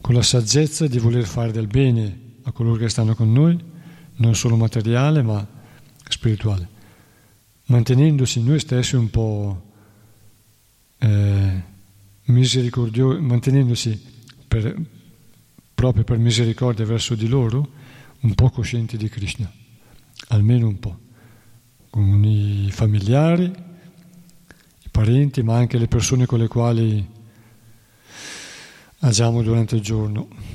con la saggezza di voler fare del bene a coloro che stanno con noi, non solo materiale ma spirituale, mantenendosi noi stessi un po' eh, misericordiosi, mantenendosi per, proprio per misericordia verso di loro, un po' coscienti di Krishna, almeno un po', con i familiari, i parenti, ma anche le persone con le quali agiamo durante il giorno.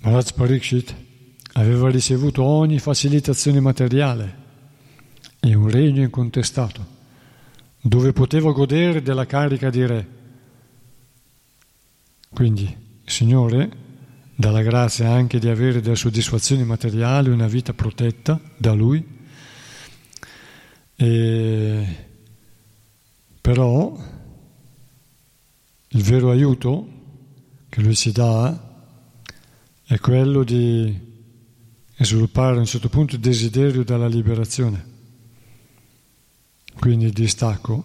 Maharaj Parikshit aveva ricevuto ogni facilitazione materiale e un regno incontestato, dove poteva godere della carica di re. Quindi il Signore dà la grazia anche di avere delle soddisfazioni materiali, una vita protetta da Lui, e però il vero aiuto che Lui ci dà è quello di sviluppare a un certo punto il desiderio della liberazione, quindi il distacco,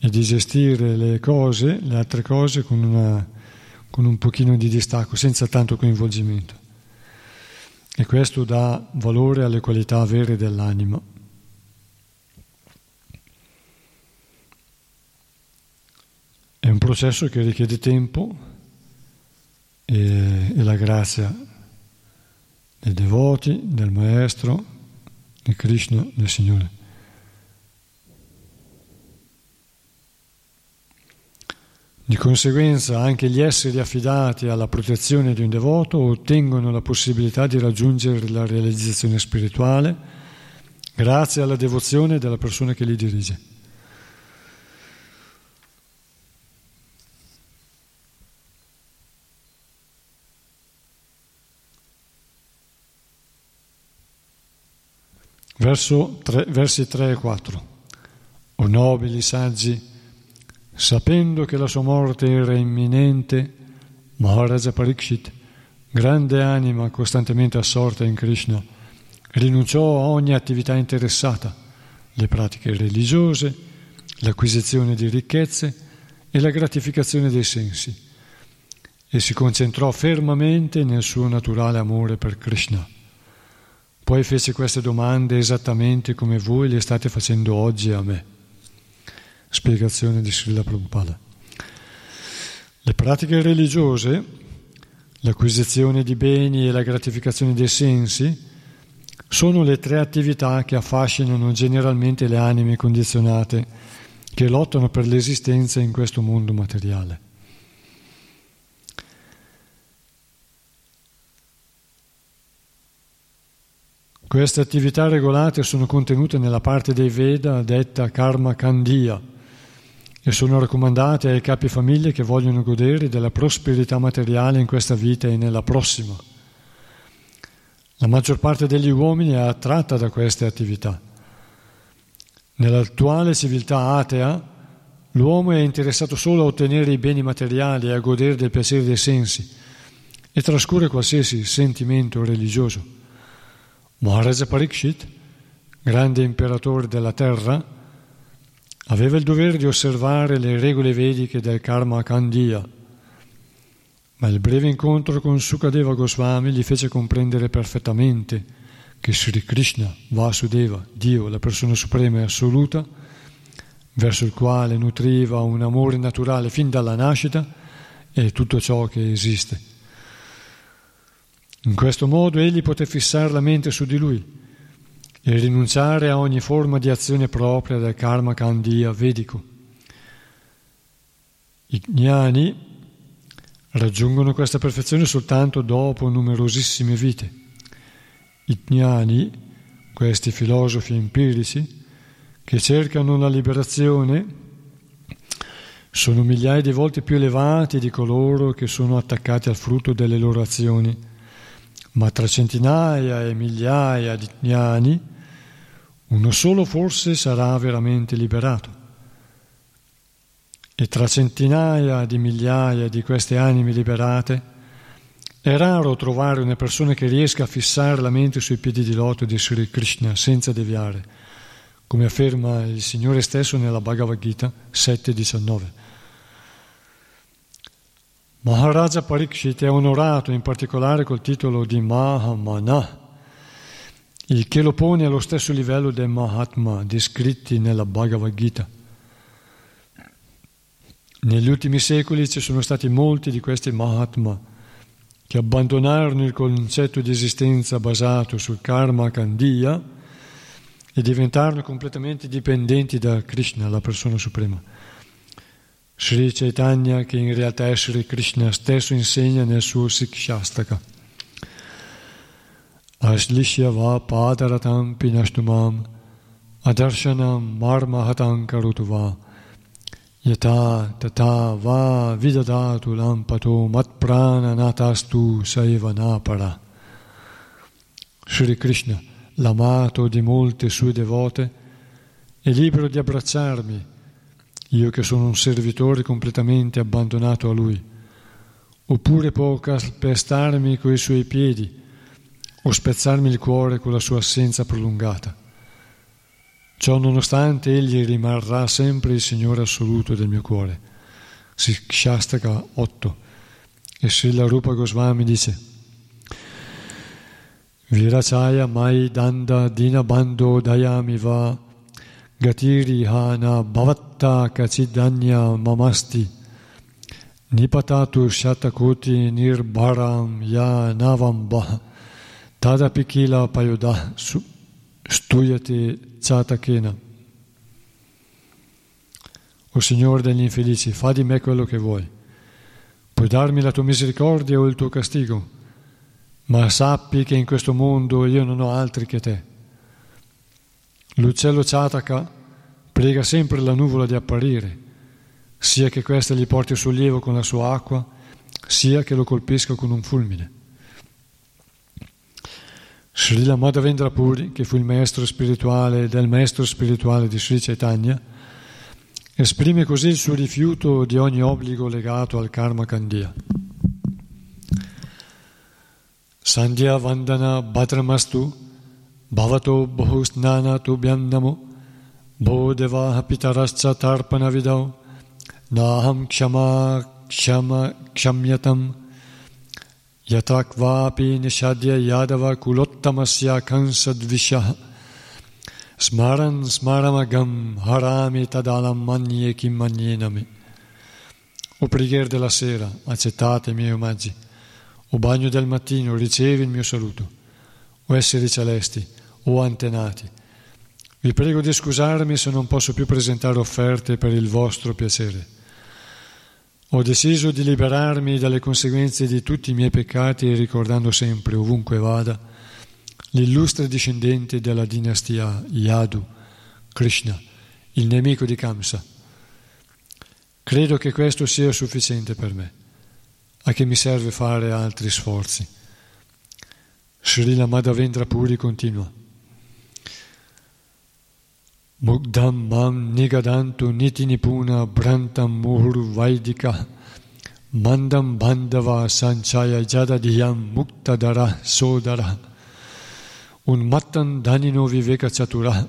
e di gestire le cose, le altre cose, con una con un pochino di distacco, senza tanto coinvolgimento. E questo dà valore alle qualità vere dell'anima. È un processo che richiede tempo e, e la grazia dei devoti, del Maestro, di Krishna, del Signore. Di conseguenza anche gli esseri affidati alla protezione di un devoto ottengono la possibilità di raggiungere la realizzazione spirituale grazie alla devozione della persona che li dirige. Verso tre, versi tre e quattro. O nobili saggi, sapendo che la sua morte era imminente, Maharaja Parikshit, grande anima costantemente assorta in Krishna, rinunciò a ogni attività interessata, le pratiche religiose, l'acquisizione di ricchezze e la gratificazione dei sensi, e si concentrò fermamente nel suo naturale amore per Krishna. Poi fece queste domande esattamente come voi le state facendo oggi a me. Spiegazione di Srila Prabhupada. Le pratiche religiose, l'acquisizione di beni e la gratificazione dei sensi sono le tre attività che affascinano generalmente le anime condizionate che lottano per l'esistenza in questo mondo materiale. Queste attività regolate sono contenute nella parte dei Veda detta Karma Kandya, e sono raccomandate ai capi famiglie che vogliono godere della prosperità materiale in questa vita e nella prossima. La maggior parte degli uomini è attratta da queste attività. Nell'attuale civiltà atea, l'uomo è interessato solo a ottenere i beni materiali e a godere del piacere dei sensi, e trascura qualsiasi sentimento religioso. Maharaja Parikshit, grande imperatore della terra, aveva il dovere di osservare le regole vediche del Karma Kandya, ma il breve incontro con Shukadeva Goswami gli fece comprendere perfettamente che Sri Krishna, Vasudeva, Dio, la persona suprema e assoluta, verso il quale nutriva un amore naturale fin dalla nascita, è tutto ciò che esiste. In questo modo egli poté fissare la mente su di lui e rinunciare a ogni forma di azione propria del karma kandya vedico. I gnani raggiungono questa perfezione soltanto dopo numerosissime vite. I gnani, questi filosofi empirici, che cercano la liberazione, sono migliaia di volte più elevati di coloro che sono attaccati al frutto delle loro azioni, ma tra centinaia e migliaia di gnani, uno solo forse sarà veramente liberato. E tra centinaia di migliaia di queste anime liberate, è raro trovare una persona che riesca a fissare la mente sui piedi di loto di Sri Krishna senza deviare, come afferma il Signore stesso nella Bhagavad Gita sette diciannove. Maharaj Parikshit è onorato in particolare col titolo di Mahamana, il che lo pone allo stesso livello dei Mahatma descritti nella Bhagavad Gita. Negli ultimi secoli ci sono stati molti di questi Mahatma che abbandonarono il concetto di esistenza basato sul karma kandya e diventarono completamente dipendenti da Krishna, la persona suprema. Sri Chaitanya, che in realtà è Sri Krishna stesso, insegna nel suo Sikshastaka: Aslishyava padaratam pinashtumam adarshanam marmahatam karutuva Yata tata va vidadatu lampato mat prana natastu saivanapara. Sri Krishna, l'amato di molte sue devote, è libero di abbracciarmi, io che sono un servitore completamente abbandonato a lui, oppure può calpestarmi coi suoi piedi o spezzarmi il cuore con la sua assenza prolungata. Ciò nonostante, egli rimarrà sempre il Signore assoluto del mio cuore. Sikshastaka otto. E Srila Rupa Goswami dice: Viracaya mai danda dina bando dayamiva gatiri hana bhavatta kacidanya mamasti nipatatu shatakoti nirbharam ya navamba tadapikila payoda stuyate Chatakena. O Signore degli infelici, fa di me quello che vuoi. Puoi darmi la tua misericordia o il tuo castigo, ma sappi che in questo mondo io non ho altri che te. L'uccello Chataka prega sempre la nuvola di apparire, sia che questa gli porti sollievo con la sua acqua, sia che lo colpisca con un fulmine. Srila Madhavendra Puri, che fu il maestro spirituale del maestro spirituale di Sri Chaitanya, esprime così il suo rifiuto di ogni obbligo legato al karma kandya. Sandhya vandana bhadramastu bhavato bhusnana tubhyam namo bodeva pitarascha tarpana vidau naham kshama kshama kshamyatam Yatakvapi nishadya yadava kulottamasya kansadvisha smaran smaramagam harami tadalam manye kim manyenami. O preghiere della sera, accettate i miei omaggi. O bagno del mattino, ricevi il mio saluto. O esseri celesti, o antenati, vi prego di scusarmi se non posso più presentare offerte per il vostro piacere. Ho deciso di liberarmi dalle conseguenze di tutti i miei peccati, ricordando sempre, ovunque vada, l'illustre discendente della dinastia Yadu, Krishna, il nemico di Kamsa. Credo che questo sia sufficiente per me. A che mi serve fare altri sforzi? Srila Madhavendra Puri continua: Mugdam mam nigadantu niti nipuna brantam muhur vaidika mandam bandava sanchaya jadadiyam muktadara sodara unmattan danino viveka chatura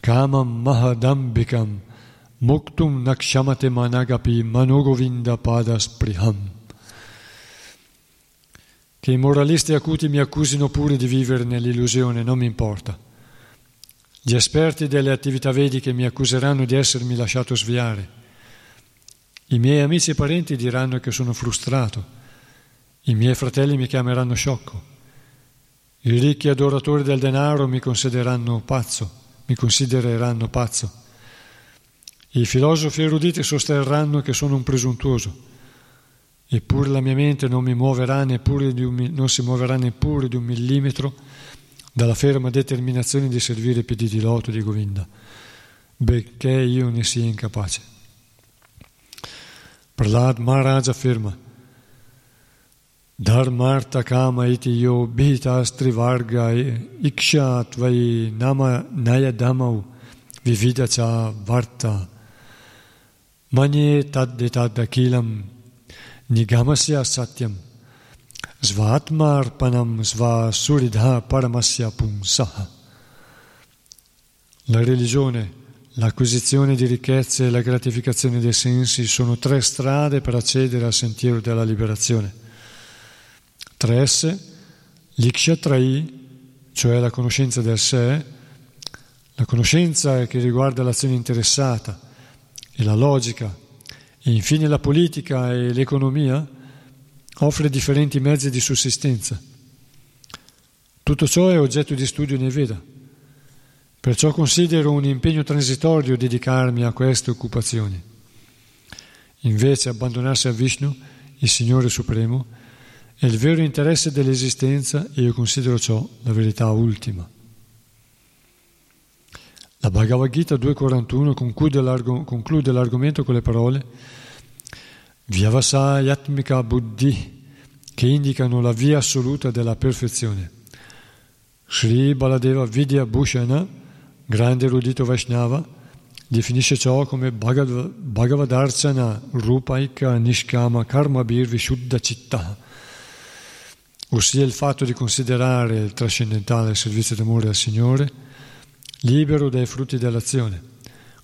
kamam mahadambikam muktum nakshamate managapi manogovinda padas priham. Che i moralisti acuti mi accusino pure di vivere nell'illusione, non mi importa. Gli esperti delle attività vediche mi accuseranno di essermi lasciato sviare. I miei amici e parenti diranno che sono frustrato. I miei fratelli mi chiameranno sciocco. I ricchi adoratori del denaro mi considereranno pazzo, mi considereranno pazzo. I filosofi eruditi sosterranno che sono un presuntuoso. Eppure la mia mente non mi muoverà neppure di un, non si muoverà neppure di un millimetro dalla ferma determinazione di servire i piedi di loto di Govinda, benché io ne sia incapace. Prahlad Maharaj afferma: Dharmartha kama iti yo bhitastri varga iksha tvai nama nayadamau vivida cha varta manye tadde taddakilam Nigamasya satyam svatmarpanam svasuridha paramasya punsaha. La religione, l'acquisizione di ricchezze e la gratificazione dei sensi sono tre strade per accedere al sentiero della liberazione. Tra esse, l'ikshatrai, cioè la conoscenza del sé, la conoscenza che riguarda l'azione interessata e la logica, e infine la politica e l'economia, offre differenti mezzi di sussistenza. Tutto ciò è oggetto di studio nei Veda. Perciò considero un impegno transitorio dedicarmi a queste occupazioni. Invece abbandonarsi a Vishnu, il Signore Supremo, è il vero interesse dell'esistenza e io considero ciò la verità ultima. La Bhagavad Gita due quarantuno conclude, l'arg- conclude l'argomento con le parole Vyasa Yatmika Buddhi, che indicano la via assoluta della perfezione. Sri Baladeva Vidya Bhushana, grande erudito Vaishnava, definisce ciò come Bhagavad- Bhagavadarchana Rupaika Nishkama Karmabir Vishuddha Citta, ossia il fatto di considerare il trascendentale servizio d'amore al Signore libero dai frutti dell'azione,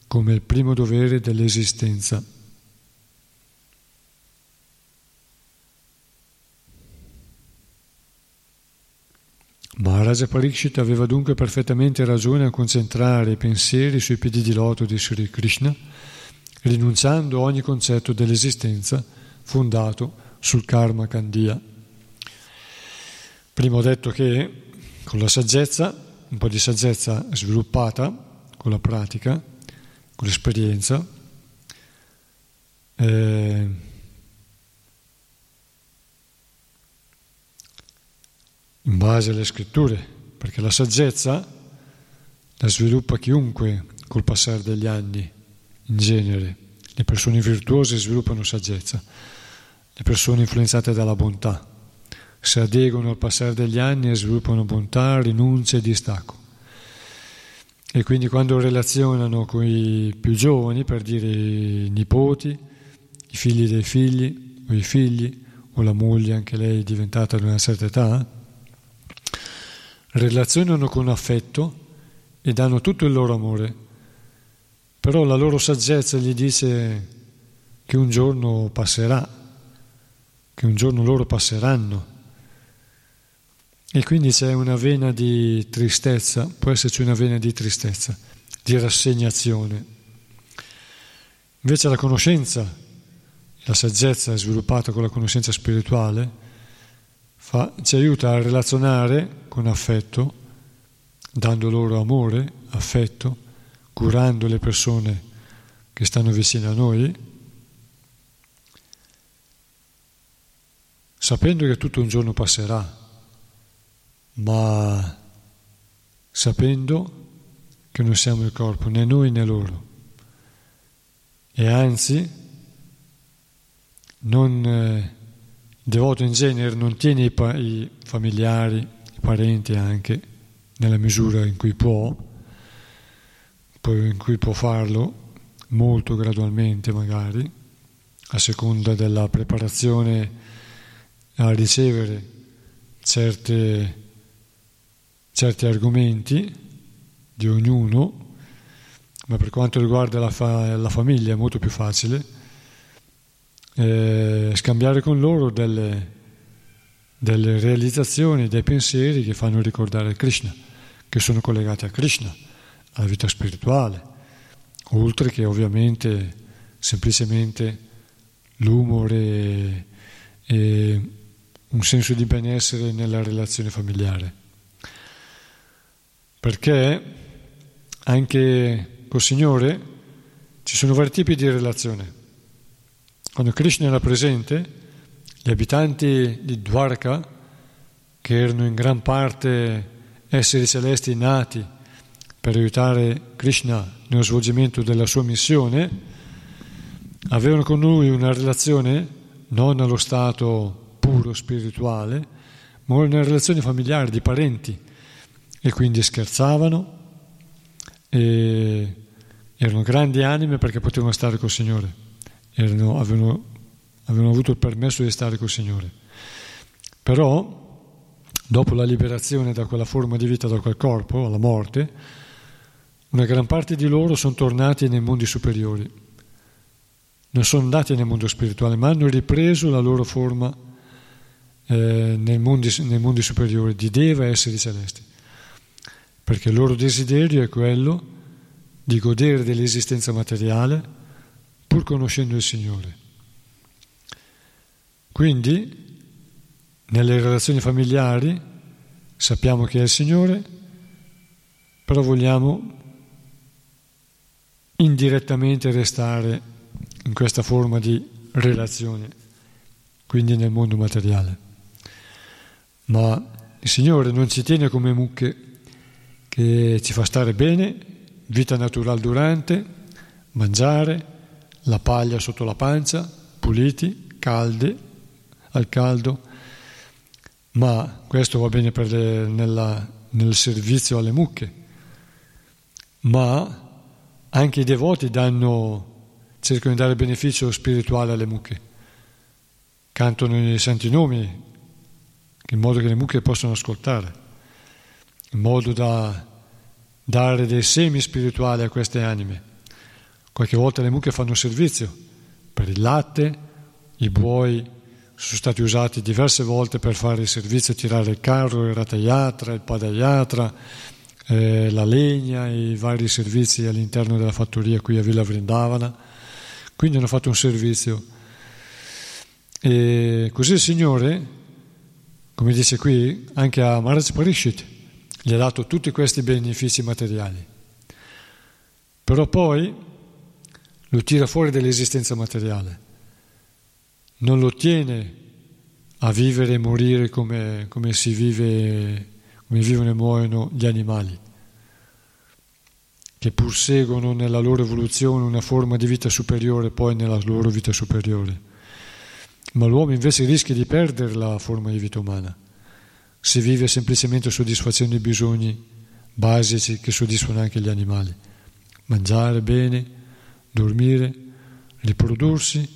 come il primo dovere dell'esistenza. Maharaj Parikshit aveva dunque perfettamente ragione a concentrare i pensieri sui piedi di loto di Sri Krishna, rinunciando a ogni concetto dell'esistenza fondato sul Karma Kandya. Prima ho detto che con la saggezza, un po' di saggezza sviluppata con la pratica, con l'esperienza, eh, in base alle scritture, perché la saggezza la sviluppa chiunque col passare degli anni. In genere le persone virtuose sviluppano saggezza, le persone influenzate dalla bontà si adeguano al passare degli anni e sviluppano bontà, rinuncia e distacco. E quindi quando relazionano con i più giovani, per dire i nipoti, i figli dei figli, o i figli, o la moglie, anche lei diventata ad una certa età, relazionano con affetto e danno tutto il loro amore. Però la loro saggezza gli dice che un giorno passerà, che un giorno loro passeranno. E quindi c'è una vena di tristezza, può esserci una vena di tristezza, di rassegnazione. Invece la conoscenza, la saggezza sviluppata con la conoscenza spirituale, fa, ci aiuta a relazionare con affetto, dando loro amore, affetto, curando le persone che stanno vicino a noi, sapendo che tutto un giorno passerà, ma sapendo che non siamo il corpo, né noi né loro, e anzi non, eh, il devoto in genere non tiene i, pa- i familiari, i parenti anche, nella misura in cui può, in cui può farlo, molto gradualmente magari, a seconda della preparazione a ricevere certe certi argomenti di ognuno, ma per quanto riguarda la, fa- la famiglia è molto più facile eh, scambiare con loro delle, delle realizzazioni, dei pensieri che fanno ricordare Krishna, che sono collegati a Krishna, alla vita spirituale, oltre che ovviamente semplicemente l'umore e, e un senso di benessere nella relazione familiare. perché anche col Signore ci sono vari tipi di relazione. Quando Krishna era presente, gli abitanti di Dwarka, che erano in gran parte esseri celesti nati per aiutare Krishna nello svolgimento della sua missione, avevano con lui una relazione non allo stato puro spirituale, ma una relazione familiare di parenti, e quindi scherzavano e erano grandi anime perché potevano stare col Signore, erano, avevano, avevano avuto il permesso di stare col Signore. Però dopo la liberazione da quella forma di vita, da quel corpo, alla morte, una gran parte di loro sono tornati nei mondi superiori. Non sono andati nel mondo spirituale, ma hanno ripreso la loro forma eh, nei mondi, nei mondi superiori, di Deva e esseri celesti. Perché il loro desiderio è quello di godere dell'esistenza materiale pur conoscendo il Signore. Quindi, nelle relazioni familiari sappiamo che è il Signore, però vogliamo indirettamente restare in questa forma di relazione, quindi nel mondo materiale. Ma il Signore non ci tiene come mucche, che ci fa stare bene, vita naturale durante, mangiare, la paglia sotto la pancia, puliti, caldi, al caldo. Ma questo va bene per le, nella, nel servizio alle mucche, ma anche i devoti danno, cercano di dare beneficio spirituale alle mucche, cantano i santi nomi in modo che le mucche possano ascoltare, in modo da dare dei semi spirituali a queste anime. Qualche volta le mucche fanno servizio per il latte, i buoi sono stati usati diverse volte per fare il servizio, tirare il carro, il ratayatra, il padayatra, eh, la legna, i vari servizi all'interno della fattoria qui a Villa Vrindavana. Quindi hanno fatto un servizio. E così il Signore, come dice qui, anche a Maharaj Parikshit gli ha dato tutti questi benefici materiali. Però poi lo tira fuori dall'esistenza materiale. Non lo tiene a vivere e morire come, come si vive, come vivono e muoiono gli animali, che pur seguono nella loro evoluzione una forma di vita superiore, poi nella loro vita superiore. Ma l'uomo invece rischia di perdere la forma di vita umana, si vive semplicemente soddisfacendo i bisogni basici che soddisfano anche gli animali: mangiare bene, dormire, riprodursi,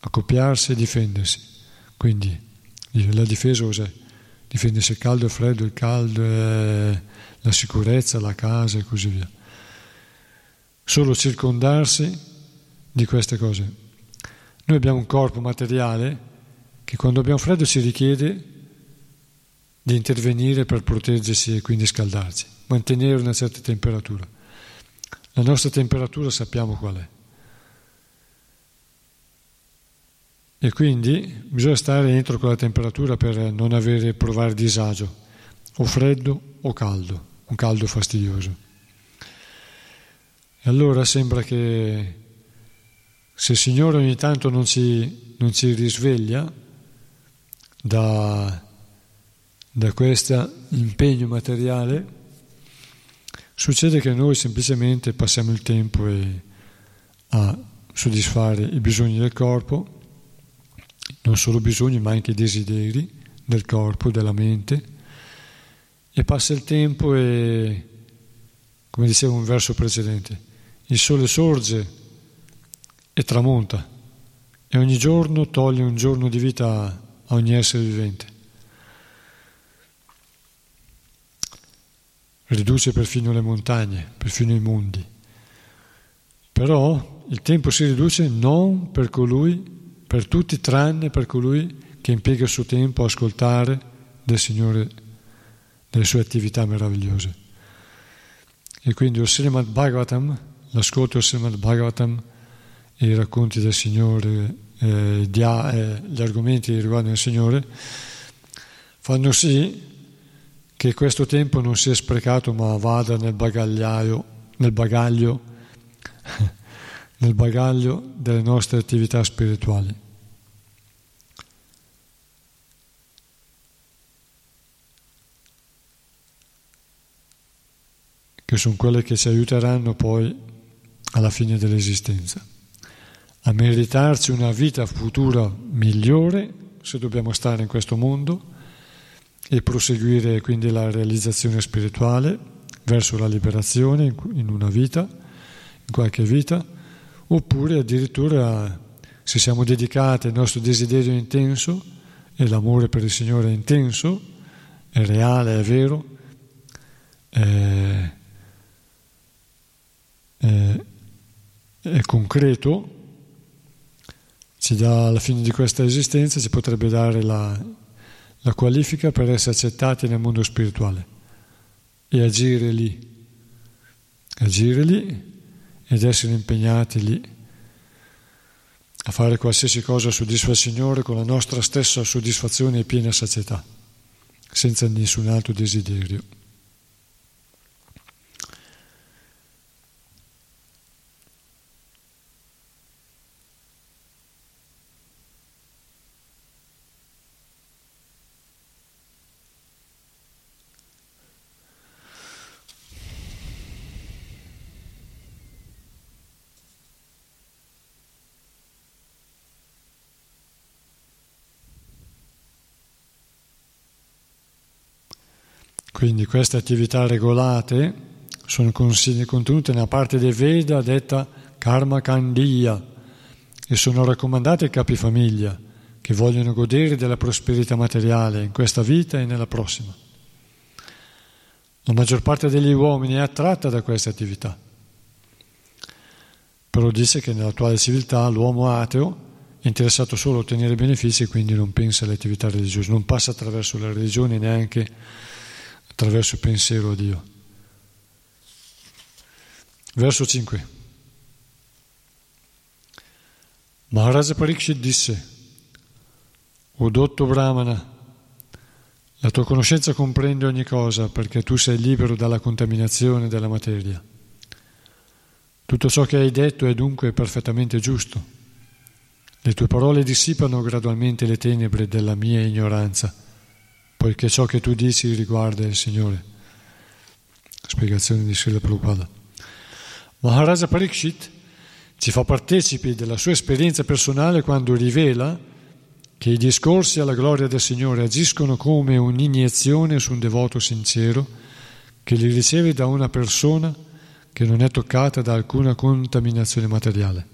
accoppiarsi e difendersi. Quindi la difesa cos'è? Difendersi il caldo e il freddo, il caldo e la sicurezza, la casa e così via. Solo circondarsi di queste cose. Noi abbiamo un corpo materiale che quando abbiamo freddo ci richiede di intervenire per proteggersi e quindi scaldarci, mantenere una certa temperatura. La nostra temperatura sappiamo qual è. E quindi bisogna stare dentro quella temperatura per non avere, provare disagio, o freddo o caldo, un caldo fastidioso. E allora sembra che se il Signore ogni tanto non ci, non ci risveglia da, da questo impegno materiale, succede che noi semplicemente passiamo il tempo e, a soddisfare i bisogni del corpo, non solo bisogni ma anche desideri del corpo, della mente, e passa il tempo e, come dicevo un verso precedente, il sole sorge e tramonta e ogni giorno toglie un giorno di vita a ogni essere vivente, riduce perfino le montagne, perfino i mondi. Però il tempo si riduce non per colui, per tutti tranne per colui che impiega il suo tempo a ascoltare del Signore, delle sue attività meravigliose. E quindi il Srimad Bhagavatam, l'ascolto del Srimad Bhagavatam e i racconti del Signore, eh, gli argomenti riguardo al Signore, fanno sì che questo tempo non sia sprecato ma vada nel bagagliaio, nel bagaglio, nel bagaglio delle nostre attività spirituali. Che sono quelle che ci aiuteranno poi alla fine dell'esistenza a meritarci una vita futura migliore, se dobbiamo stare in questo mondo e proseguire quindi la realizzazione spirituale verso la liberazione in una vita, in qualche vita, oppure addirittura se siamo dedicati al nostro desiderio intenso e l'amore per il Signore è intenso, è reale, è vero, è è concreto, ci dà alla fine di questa esistenza, ci potrebbe dare la, la qualifica per essere accettati nel mondo spirituale e agire lì, agire lì ed essere impegnati lì a fare qualsiasi cosa soddisfa il Signore con la nostra stessa soddisfazione e piena sazietà, senza nessun altro desiderio. Quindi queste attività regolate sono contenute nella parte dei Veda detta Karma Kandya e sono raccomandate ai capifamiglia che vogliono godere della prosperità materiale in questa vita e nella prossima. La maggior parte degli uomini è attratta da queste attività. Però dice che nell'attuale civiltà l'uomo ateo è interessato solo a ottenere benefici e quindi non pensa alle attività religiose, non passa attraverso la religione neanche attraverso il pensiero a Dio. Verso cinque. Maharaj Parikshit disse: O dotto Brahmana, la tua conoscenza comprende ogni cosa perché tu sei libero dalla contaminazione della materia. Tutto ciò che hai detto è dunque perfettamente giusto. Le tue parole dissipano gradualmente le tenebre della mia ignoranza, poiché ciò che tu dici riguarda il Signore. Spiegazione di Srila Prabhupada. Maharaja Parikshit ci fa partecipi della sua esperienza personale quando rivela che i discorsi alla gloria del Signore agiscono come un'iniezione su un devoto sincero che li riceve da una persona che non è toccata da alcuna contaminazione materiale.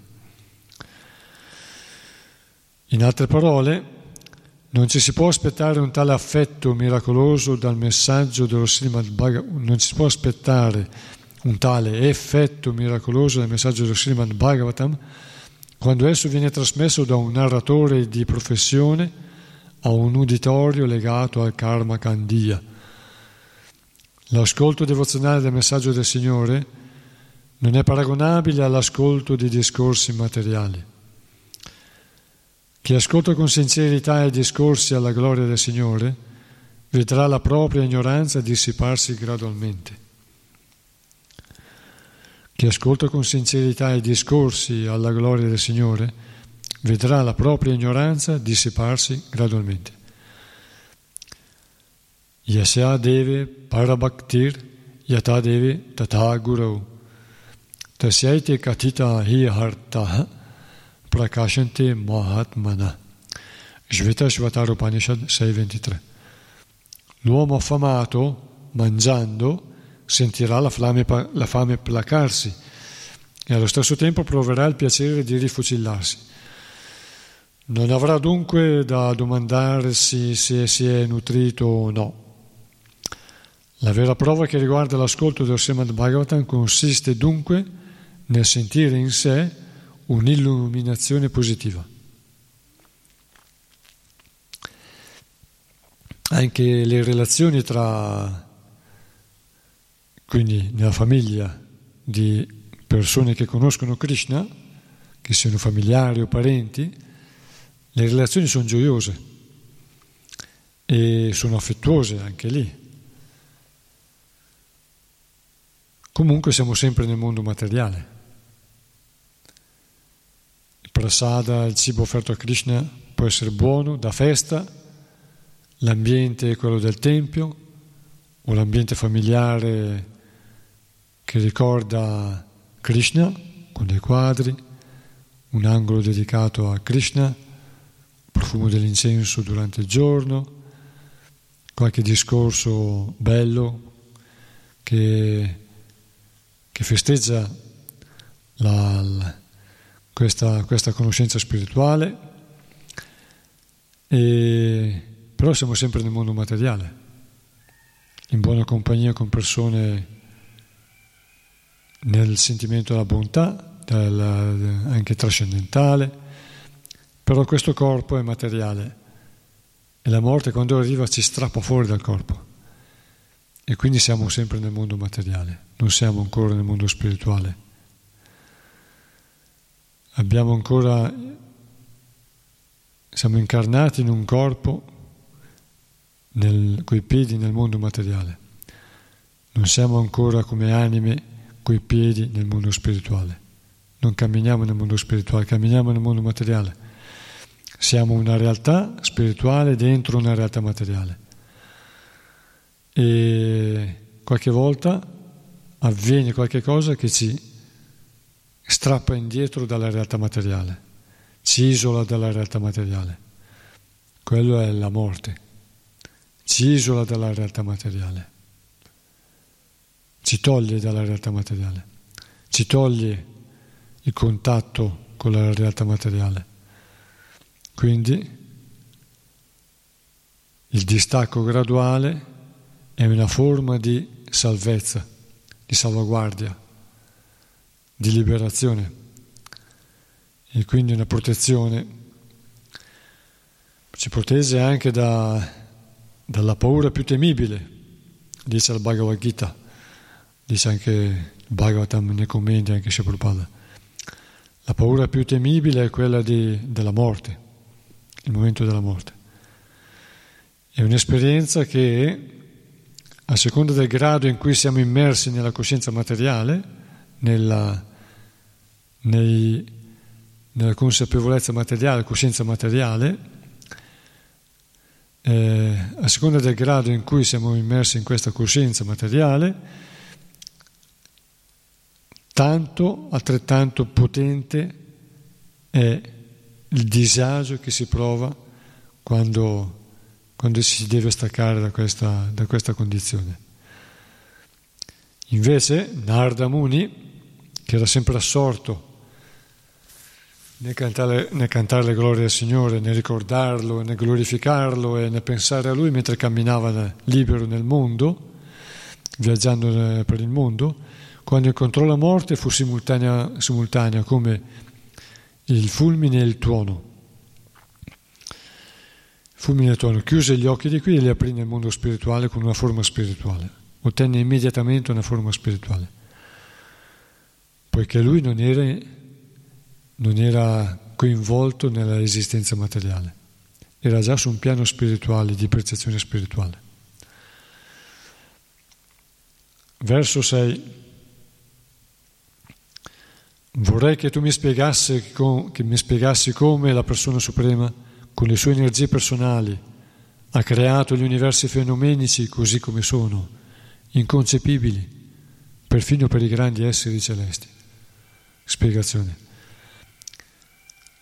In altre parole, non ci si può aspettare un tale affetto miracoloso dal messaggio dello Srimad Bhagavatam, non ci si può aspettare un tale effetto miracoloso dal messaggio dello Srimad Bhagavatam quando esso viene trasmesso da un narratore di professione a un uditorio legato al Karma Kandya. L'ascolto devozionale del messaggio del Signore non è paragonabile all'ascolto di discorsi materiali. Chi ascolta con sincerità i discorsi alla gloria del Signore vedrà la propria ignoranza dissiparsi gradualmente. Chi ascolta con sincerità i discorsi alla gloria del Signore vedrà la propria ignoranza dissiparsi gradualmente. Yasya deve parabhaktir yata deve tatha guru tasyaiti katita hi hartaha prakashante mahatmana Sveta Shvatara Upanishad sei ventitré. L'uomo affamato mangiando sentirà la fame, la fame placarsi e allo stesso tempo proverà il piacere di rifucillarsi. Non avrà dunque da domandarsi se si è nutrito o no. La vera prova che riguarda l'ascolto dello Srimad Bhagavatam consiste dunque nel sentire in sé un'illuminazione positiva. Anche le relazioni tra, quindi nella famiglia di persone che conoscono Krishna, che siano familiari o parenti, le relazioni sono gioiose e sono affettuose anche lì. comunque siamo sempre nel mondo materiale. Il prasada, il cibo offerto a Krishna, può essere buono, da festa, l'ambiente è quello del tempio, o l'ambiente familiare che ricorda Krishna, con dei quadri, un angolo dedicato a Krishna, il profumo dell'incenso durante il giorno, qualche discorso bello che, che festeggia la, la, questa, questa conoscenza spirituale, e, però siamo sempre nel mondo materiale, in buona compagnia con persone nel sentimento della bontà, della, anche trascendentale, però questo corpo è materiale e la morte quando arriva ci strappa fuori dal corpo e quindi siamo sempre nel mondo materiale, non siamo ancora nel mondo spirituale. Abbiamo ancora, siamo incarnati in un corpo nel, coi piedi nel mondo materiale, non siamo ancora come anime coi piedi nel mondo spirituale, non camminiamo nel mondo spirituale, camminiamo nel mondo materiale. Siamo una realtà spirituale dentro una realtà materiale e qualche volta avviene qualche cosa che ci strappa indietro dalla realtà materiale, ci isola dalla realtà materiale, quello è la morte, ci isola dalla realtà materiale, ci toglie dalla realtà materiale, ci toglie il contatto con la realtà materiale. Quindi il distacco graduale è una forma di salvezza, di salvaguardia, di liberazione e quindi una protezione. Ci protegge anche da, dalla paura più temibile, dice il Bhagavad Gita, dice anche il Bhagavatam, ne commenti anche Srila Prabhupada. La paura più temibile è quella di, della morte, il momento della morte. È un'esperienza che, a seconda del grado in cui siamo immersi nella coscienza materiale, nella, nei, nella consapevolezza materiale, coscienza materiale, eh, a seconda del grado in cui siamo immersi in questa coscienza materiale, tanto, altrettanto potente è il disagio che si prova quando, quando si deve staccare da questa, da questa condizione. Invece Narada Muni, che era sempre assorto nel cantare, nel cantare le glorie del Signore, nel ricordarlo, nel glorificarlo e nel pensare a Lui mentre camminava libero nel mondo, viaggiando per il mondo, quando incontrò la morte fu simultanea, simultanea come il fulmine e il tuono. Fulmine e il tuono. Chiuse gli occhi di qui e li aprì nel mondo spirituale con una forma spirituale. Ottenne immediatamente una forma spirituale. Poiché lui non era, non era coinvolto nella esistenza materiale. Era già su un piano spirituale, di percezione spirituale. Verso sei. Vorrei che tu mi spiegassi, che mi spiegassi come la persona suprema, con le sue energie personali, ha creato gli universi fenomenici così come sono, inconcepibili, perfino per i grandi esseri celesti. Spiegazione.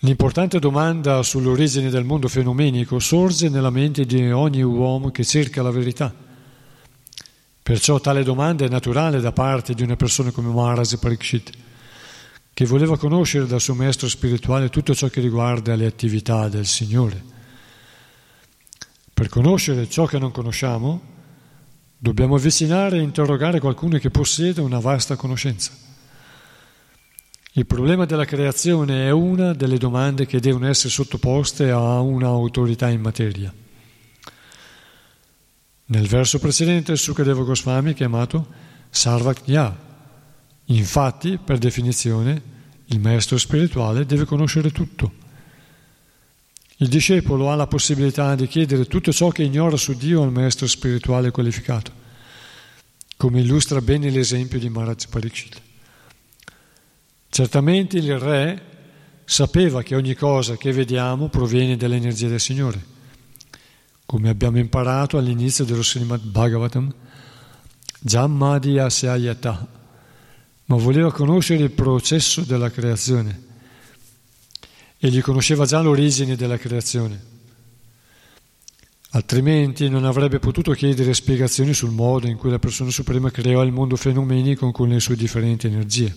L'importante domanda sull'origine del mondo fenomenico sorge nella mente di ogni uomo che cerca la verità. Perciò tale domanda è naturale da parte di una persona come Maharaj Parikshit, che voleva conoscere dal suo maestro spirituale tutto ciò che riguarda le attività del Signore. Per conoscere ciò che non conosciamo, dobbiamo avvicinare e interrogare qualcuno che possiede una vasta conoscenza. Il problema della creazione è una delle domande che devono essere sottoposte a un'autorità in materia. Nel verso precedente, Shukadeva Goswami è chiamato Sarvajñā. Infatti, per definizione, il maestro spirituale deve conoscere tutto. Il discepolo ha la possibilità di chiedere tutto ciò che ignora su Dio al maestro spirituale qualificato. come illustra bene l'esempio di Maharaj Parikshit. Certamente il re sapeva che ogni cosa che vediamo proviene dall'energia del Signore, come abbiamo imparato all'inizio dello Srimad Bhagavatam, Jammadi Asyayata, ma voleva conoscere il processo della creazione. Egli conosceva già l'origine della creazione, altrimenti non avrebbe potuto chiedere spiegazioni sul modo in cui la persona suprema creò il mondo fenomenico con le sue differenti energie.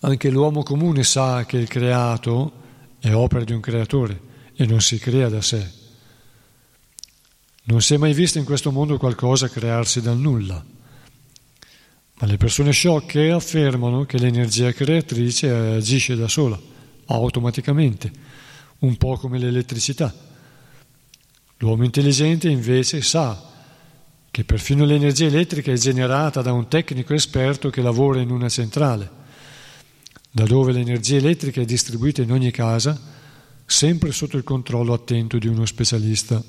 Anche l'uomo comune sa che il creato è opera di un creatore e non si crea da sé. Non si è mai visto in questo mondo qualcosa crearsi dal nulla, ma le persone sciocche affermano che l'energia creatrice agisce da sola, automaticamente, un po' come l'elettricità. L'uomo intelligente invece sa che perfino l'energia elettrica è generata da un tecnico esperto che lavora in una centrale, da dove l'energia elettrica è distribuita in ogni casa, sempre sotto il controllo attento di uno specialista.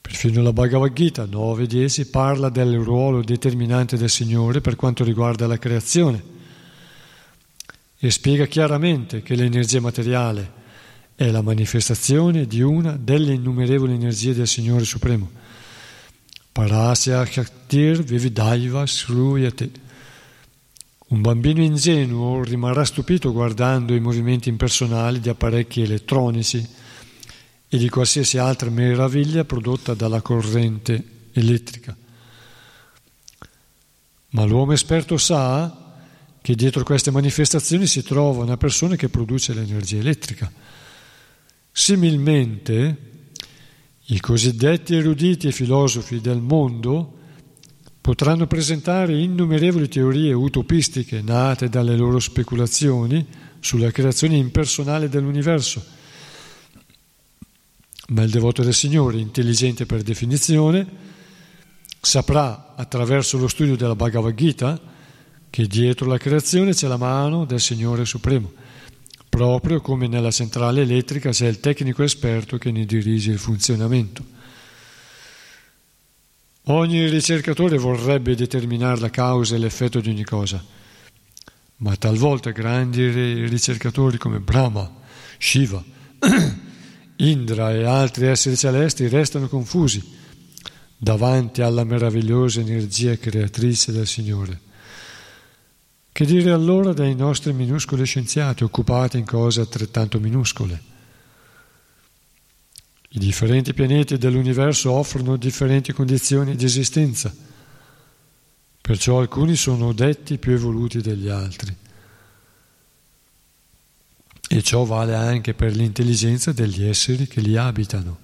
Perfino la Bhagavad Gita nove dieci parla del ruolo determinante del Signore per quanto riguarda la creazione e spiega chiaramente che l'energia materiale è la manifestazione di una delle innumerevoli energie del Signore Supremo. Parasya Shaktir Vividaiva Sruyate. Un bambino ingenuo rimarrà stupito guardando i movimenti impersonali di apparecchi elettronici e di qualsiasi altra meraviglia prodotta dalla corrente elettrica. Ma l'uomo esperto sa che dietro queste manifestazioni si trova una persona che produce l'energia elettrica. Similmente, i cosiddetti eruditi e filosofi del mondo potranno presentare innumerevoli teorie utopistiche nate dalle loro speculazioni sulla creazione impersonale dell'universo. Ma il devoto del Signore, intelligente per definizione, saprà attraverso lo studio della Bhagavad Gita che dietro la creazione c'è la mano del Signore Supremo, proprio come nella centrale elettrica c'è il tecnico esperto che ne dirige il funzionamento. Ogni ricercatore vorrebbe determinare la causa e l'effetto di ogni cosa, ma talvolta grandi ricercatori come Brahma, Shiva, Indra e altri esseri celesti restano confusi davanti alla meravigliosa energia creatrice del Signore. Che dire allora dei nostri minuscoli scienziati occupati in cose altrettanto minuscole? I differenti pianeti dell'universo offrono differenti condizioni di esistenza, perciò alcuni sono detti più evoluti degli altri. E ciò vale anche per l'intelligenza degli esseri che li abitano.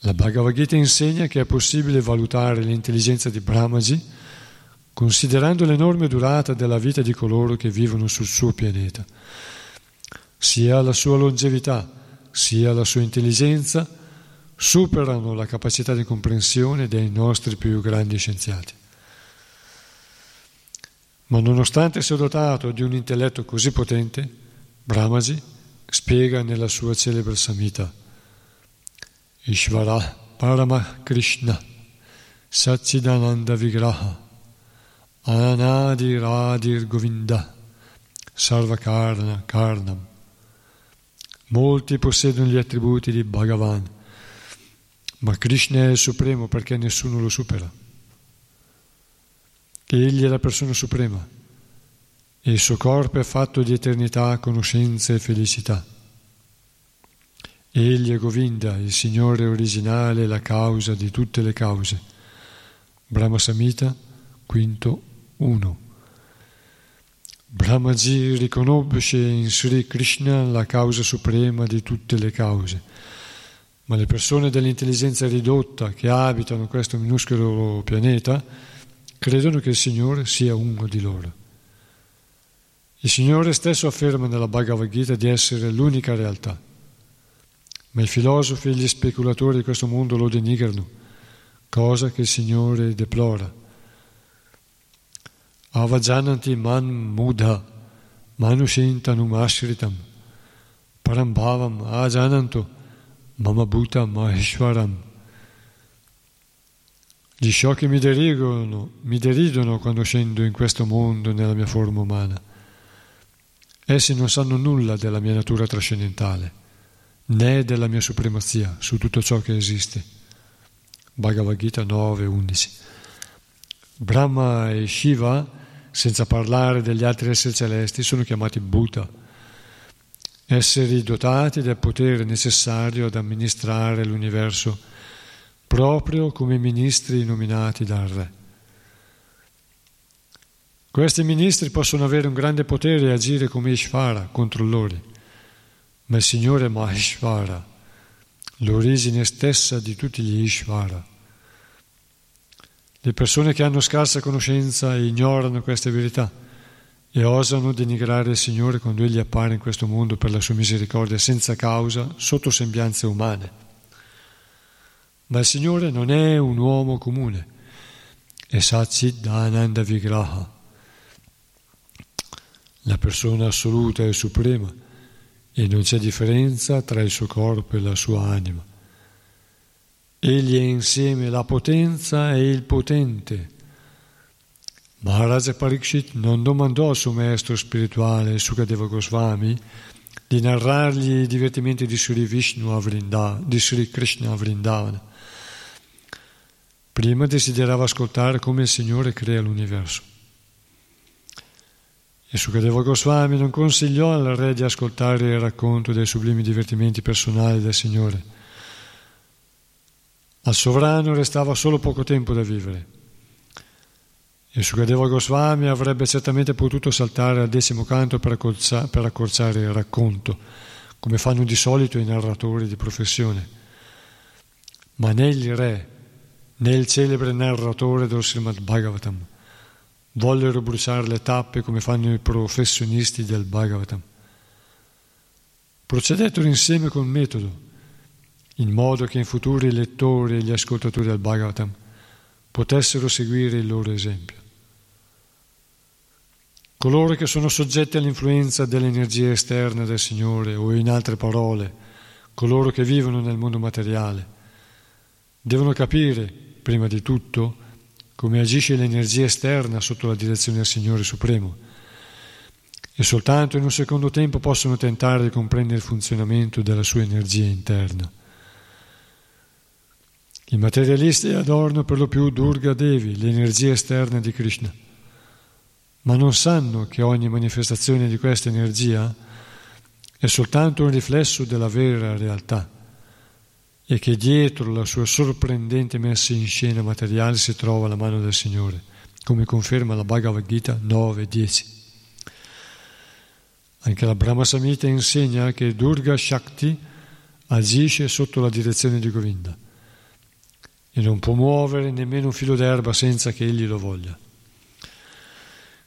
La Bhagavad Gita insegna che è possibile valutare l'intelligenza di Brahmaji considerando l'enorme durata della vita di coloro che vivono sul suo pianeta, sia la sua longevità, sia la sua intelligenza superano la capacità di comprensione dei nostri più grandi scienziati. Ma nonostante sia dotato di un intelletto così potente, Brahmaji spiega nella sua celebre Samhita: Ishvara Parama Krishna Satchidananda Vigraha Anadir Adir Govinda Sarvakarna Karnam. Molti possiedono gli attributi di Bhagavan, ma Krishna è il Supremo perché nessuno lo supera. Egli è la persona suprema e il suo corpo è fatto di eternità, conoscenza e felicità. Egli è Govinda, il Signore originale, la causa di tutte le cause. Brahma Samhita, quinto uno. Brahmaji riconosce in Sri Krishna la causa suprema di tutte le cause, ma le persone dell'intelligenza ridotta che abitano questo minuscolo pianeta credono che il Signore sia uno di loro. Il Signore stesso afferma nella Bhagavad Gita di essere l'unica realtà, ma i filosofi e gli speculatori di questo mondo lo denigrano, cosa che il Signore deplora. Avajananti man mudha manushintanum ashritam parambhavam ajananto mamabhuta maheshwaram. Gli sciocchi mi deridono, mi deridono quando scendo in questo mondo nella mia forma umana. Essi non sanno nulla della mia natura trascendentale, né della mia supremazia su tutto ciò che esiste. Bhagavad Gita nove undici. Brahma e Shiva, senza parlare degli altri esseri celesti, sono chiamati Buddha, esseri dotati del potere necessario ad amministrare l'universo, proprio come ministri nominati dal re. Questi ministri possono avere un grande potere e agire come Ishvara, controllori, ma il Signore è Maheshvara, l'origine stessa di tutti gli Ishvara. Le persone che hanno scarsa conoscenza ignorano queste verità e osano denigrare il Signore quando Egli appare in questo mondo per la sua misericordia senza causa, sotto sembianze umane. Ma il Signore non è un uomo comune, è Satchidananda Vigraha, la persona assoluta e suprema, e non c'è differenza tra il suo corpo e la sua anima. Egli è insieme la potenza e il potente. Maharaj Parikshit non domandò al suo maestro spirituale, Shukadeva Goswami, di narrargli i divertimenti di Sri Vishnu a Vrindavana, di Sri Krishna a Vrindavana. Prima desiderava ascoltare come il Signore crea l'universo. E Shukadeva Goswami non consigliò al re di ascoltare il racconto dei sublimi divertimenti personali del Signore. Al sovrano restava solo poco tempo da vivere e Shukadeva Goswami avrebbe certamente potuto saltare al decimo canto per accorciare, per accorciare il racconto, come fanno di solito i narratori di professione. Ma né il re né il celebre narratore dello Srimad Bhagavatam vollero bruciare le tappe come fanno i professionisti del Bhagavatam. Procedettero insieme con metodo, in modo che in futuro i lettori e gli ascoltatori del Bhagavatam potessero seguire il loro esempio. Coloro che sono soggetti all'influenza dell'energia esterna del Signore, o in altre parole, coloro che vivono nel mondo materiale, devono capire, prima di tutto, come agisce l'energia esterna sotto la direzione del Signore Supremo, e soltanto in un secondo tempo possono tentare di comprendere il funzionamento della sua energia interna. I materialisti adorano per lo più Durga Devi, l'energia esterna di Krishna, ma non sanno che ogni manifestazione di questa energia è soltanto un riflesso della vera realtà e che dietro la sua sorprendente messa in scena materiale si trova la mano del Signore, come conferma la Bhagavad Gita nove dieci. Anche la Brahma Samhita insegna che Durga Shakti agisce sotto la direzione di Govinda e non può muovere nemmeno un filo d'erba senza che egli lo voglia.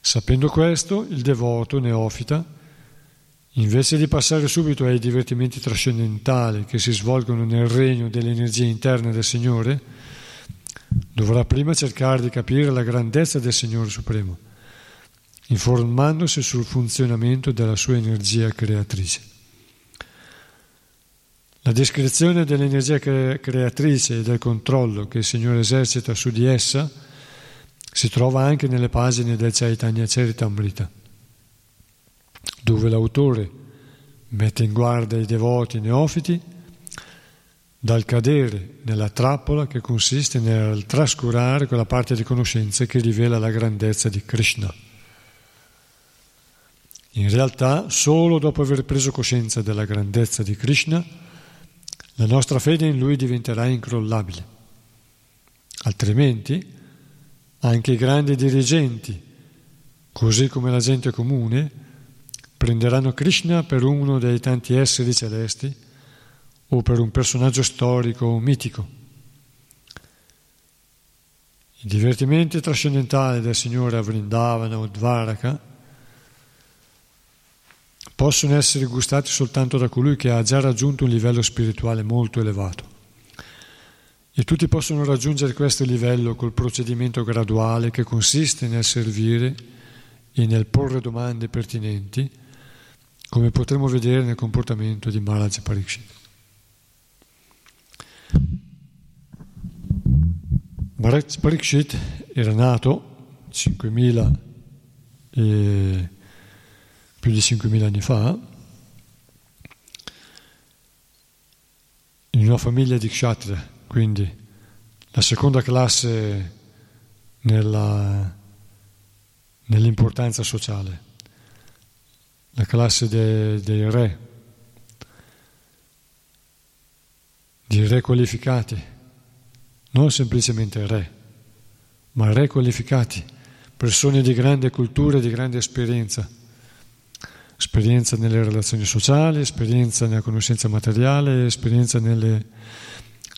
Sapendo questo, il devoto neofita, invece di passare subito ai divertimenti trascendentali che si svolgono nel regno dell'energia interna del Signore, dovrà prima cercare di capire la grandezza del Signore Supremo, informandosi sul funzionamento della sua energia creatrice. La descrizione dell'energia creatrice e del controllo che il Signore esercita su di essa si trova anche nelle pagine del Caitanya Caritamrita, dove l'autore mette in guardia i devoti neofiti dal cadere nella trappola che consiste nel trascurare quella parte di conoscenza che rivela la grandezza di Krishna. In realtà, solo dopo aver preso coscienza della grandezza di Krishna, la nostra fede in Lui diventerà incrollabile. Altrimenti, anche i grandi dirigenti, così come la gente comune, prenderanno Krishna per uno dei tanti esseri celesti o per un personaggio storico o mitico. I divertimenti trascendentali del Signore a Vrindavana o Dvaraka possono essere gustati soltanto da colui che ha già raggiunto un livello spirituale molto elevato. E tutti possono raggiungere questo livello col procedimento graduale che consiste nel servire e nel porre domande pertinenti, come potremo vedere nel comportamento di Maharaj Parikshit. Maharaj Parikshit era nato cinquemila e più di cinquemila anni fa in una famiglia di Kshatra, quindi la seconda classe nella, nell'importanza sociale, la classe de, dei re, di re qualificati, non semplicemente re, ma re qualificati, persone di grande cultura e di grande esperienza, esperienza nelle relazioni sociali, esperienza nella conoscenza materiale, esperienza nelle,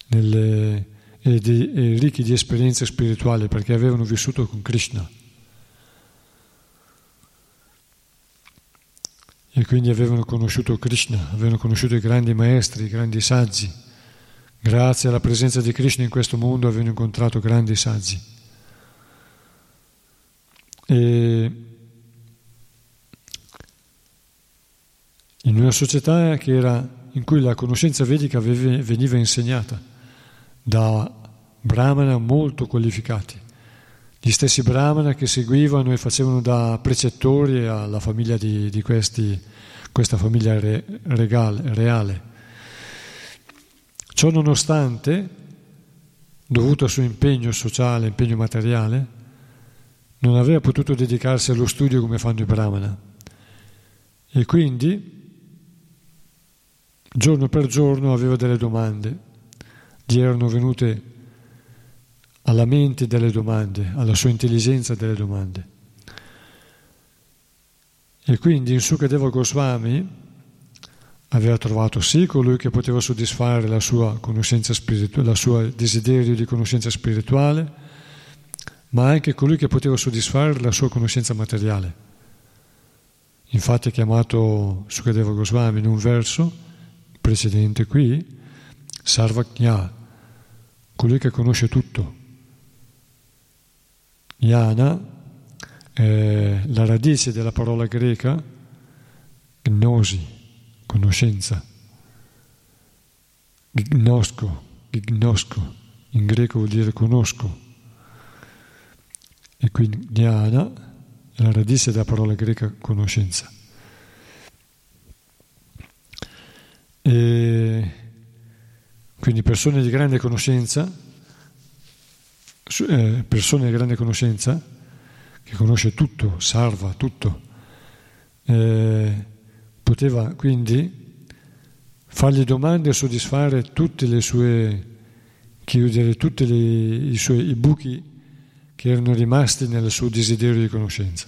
nelle E, di, e ricchi di esperienze spirituali, perché avevano vissuto con Krishna e quindi avevano conosciuto Krishna, avevano conosciuto i grandi maestri, i grandi saggi. Grazie alla presenza di Krishna in questo mondo avevano incontrato grandi saggi. E in una società che era, in cui la conoscenza vedica aveva, veniva insegnata da brahmana molto qualificati, gli stessi brahmana che seguivano e facevano da precettori alla famiglia di, di questi, questa famiglia re, regale, reale. Ciò nonostante, dovuto al suo impegno sociale, impegno materiale, non aveva potuto dedicarsi allo studio come fanno i brahmana, e quindi giorno per giorno aveva delle domande. Gli erano venute alla mente delle domande, alla sua intelligenza delle domande. E quindi in Shukadeva Goswami aveva trovato sì colui che poteva soddisfare la sua conoscenza spirituale, il suo desiderio di conoscenza spirituale, ma anche colui che poteva soddisfare la sua conoscenza materiale. Infatti è chiamato Shukadeva Goswami in un verso precedente qui, Sarvajna, colui che conosce tutto. Jnana è la radice della parola greca gnosi, conoscenza. Gnosco, gnosco, in greco vuol dire conosco. E quindi jnana è la radice della parola greca conoscenza. E quindi persone di grande conoscenza, eh, persone di grande conoscenza, che conosce tutto, salva tutto, eh, poteva quindi fargli domande e soddisfare tutte le sue, chiudere tutti i suoi i buchi che erano rimasti nel suo desiderio di conoscenza.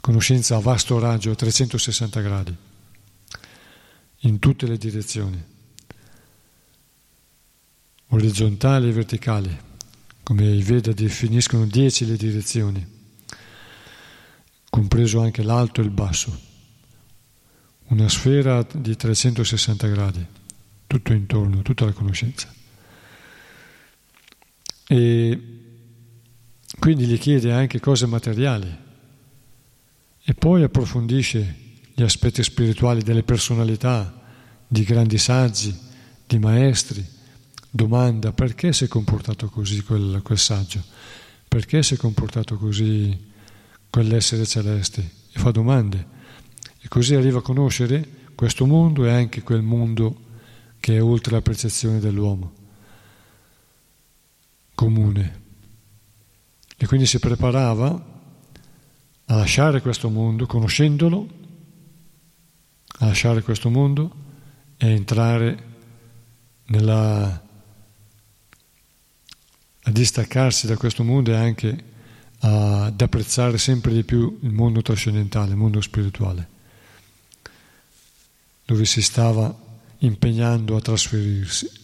Conoscenza a vasto raggio, a trecentosessanta gradi, in tutte le direzioni, orizzontali e verticali, come i Veda definiscono dieci le direzioni, compreso anche l'alto e il basso, una sfera di trecentosessanta gradi, tutto intorno, tutta la conoscenza. E quindi gli chiede anche cose materiali e poi approfondisce gli aspetti spirituali delle personalità, di grandi saggi, di maestri. Domanda: perché si è comportato così quel, quel saggio? Perché si è comportato così quell'essere celeste? E fa domande. E così arriva a conoscere questo mondo e anche quel mondo che è oltre la percezione dell'uomo comune. E quindi si preparava a lasciare questo mondo, conoscendolo, a lasciare questo mondo e entrare nella... a distaccarsi da questo mondo e anche ad apprezzare sempre di più il mondo trascendentale, il mondo spirituale, dove si stava impegnando a trasferirsi.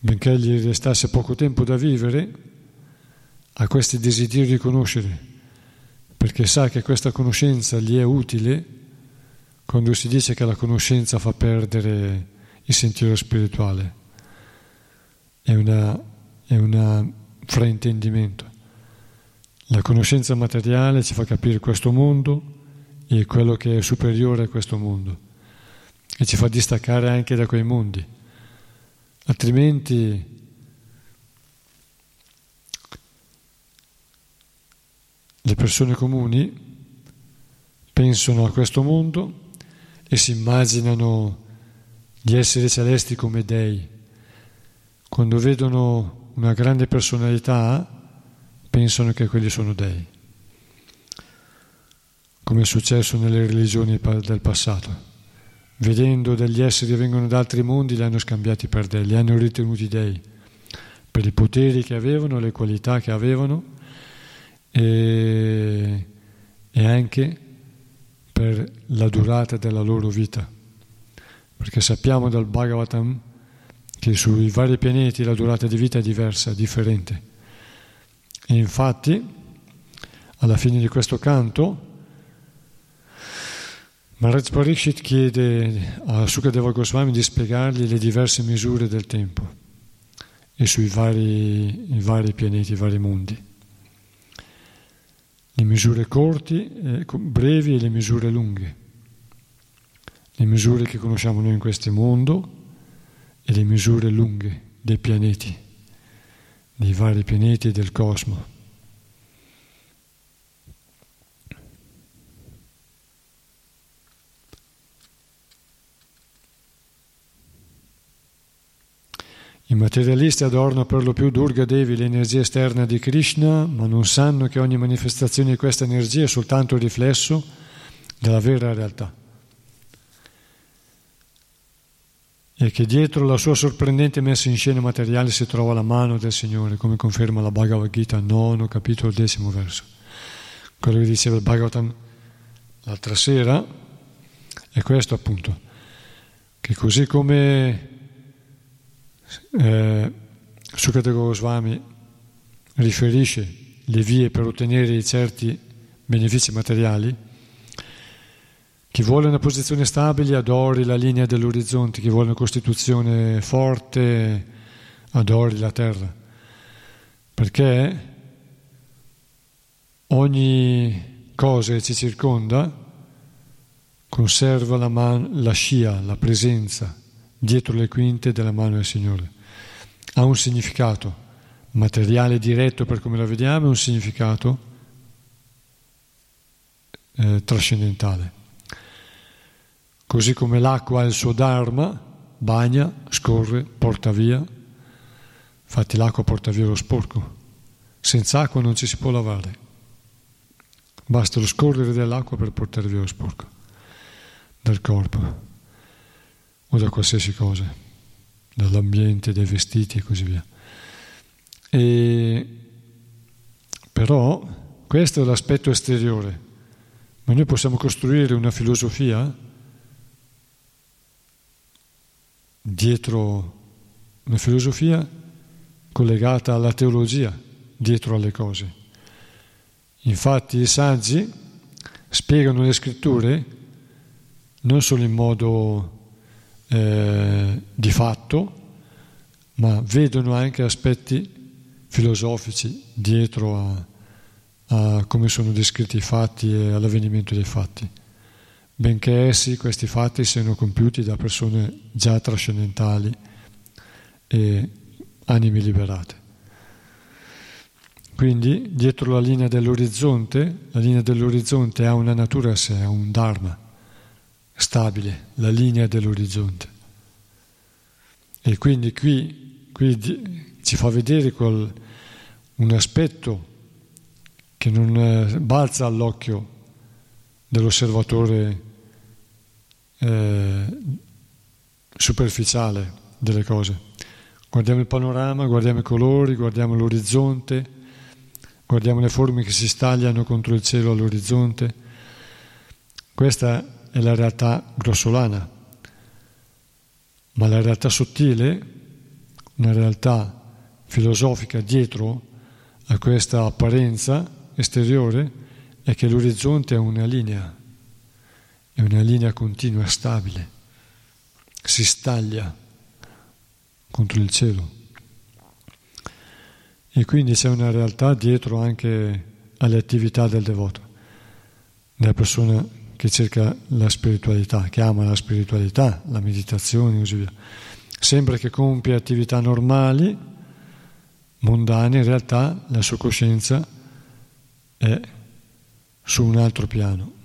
Benché gli restasse poco tempo da vivere, a questi desideri di conoscere, perché sa che questa conoscenza gli è utile. Quando si dice che la conoscenza fa perdere il sentiero spirituale, è una, è un fraintendimento. La conoscenza materiale ci fa capire questo mondo, e quello che è superiore a questo mondo, e ci fa distaccare anche da quei mondi. Altrimenti le persone comuni pensano a questo mondo e si immaginano di essere celesti come dei. Quando vedono una grande personalità pensano che quelli sono dei, come è successo nelle religioni del passato. Vedendo degli esseri che vengono da altri mondi, li hanno scambiati per dei, li hanno ritenuti dei per i poteri che avevano, le qualità che avevano e, e anche per la durata della loro vita, perché sappiamo dal Bhagavatam che sui vari pianeti la durata di vita è diversa, differente. E infatti, alla fine di questo canto, Maharaj Parikshit chiede a Shukadeva Goswami di spiegargli le diverse misure del tempo e sui vari, i vari pianeti, i vari mondi. Le misure corti, eh, brevi e le misure lunghe, le misure che conosciamo noi in questo mondo e le misure lunghe dei pianeti, dei vari pianeti del cosmo. I materialisti adornano per lo più Durga Devi, l'energia esterna di Krishna, ma non sanno che ogni manifestazione di questa energia è soltanto il riflesso della vera realtà, e che dietro la sua sorprendente messa in scena materiale si trova la mano del Signore, come conferma la Bhagavad Gita, nono capitolo, decimo verso. Quello che diceva il Bhagavatam l'altra sera è questo appunto, che così come Eh, Shukadeva Goswami riferisce le vie per ottenere certi benefici materiali, chi vuole una posizione stabile adori la linea dell'orizzonte, chi vuole una costituzione forte adori la terra, perché ogni cosa che ci circonda conserva la, man- la scia, la presenza dietro le quinte della mano del Signore. Ha un significato materiale diretto per come la vediamo e un significato eh, trascendentale, così come l'acqua ha il suo dharma, bagna, scorre, porta via. Infatti l'acqua porta via lo sporco, senza acqua non ci si può lavare, basta lo scorrere dell'acqua per portare via lo sporco dal corpo o da qualsiasi cosa, dall'ambiente, dai vestiti e così via. E però questo è l'aspetto esteriore, ma noi possiamo costruire una filosofia dietro, una filosofia collegata alla teologia, dietro alle cose. Infatti i saggi spiegano le scritture non solo in modo Eh, di fatto, ma vedono anche aspetti filosofici dietro a, a come sono descritti i fatti e all'avvenimento dei fatti, benché essi, questi fatti, siano compiuti da persone già trascendentali e anime liberate. Quindi dietro la linea dell'orizzonte, la linea dell'orizzonte ha una natura a sé, ha un dharma stabile, la linea dell'orizzonte. E quindi qui, qui ci fa vedere quel, un aspetto che non balza all'occhio dell'osservatore eh, superficiale delle cose. Guardiamo il panorama, guardiamo i colori, guardiamo l'orizzonte, guardiamo le forme che si stagliano contro il cielo all'orizzonte. Questa è la realtà grossolana, ma la realtà sottile, una realtà filosofica dietro a questa apparenza esteriore, è che l'orizzonte è una linea, è una linea continua, stabile, si staglia contro il cielo, e quindi c'è una realtà dietro anche alle attività del devoto, della persona che cerca la spiritualità, che ama la spiritualità, la meditazione e così via, sempre che compie attività normali, mondane, in realtà la sua coscienza è su un altro piano.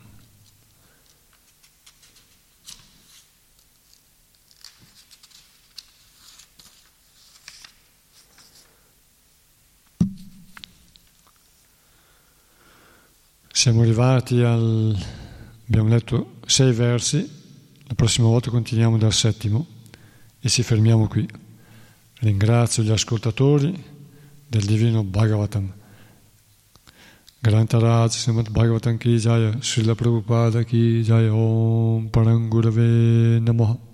Siamo arrivati al... abbiamo letto sei versi, la prossima volta continuiamo dal settimo e ci fermiamo qui. Ringrazio gli ascoltatori del Divino Bhagavatam. Grantaraj Srimad Bhagavatam ki jaya, Srila Prabhupada ki jaya, Om Parangurave Namo.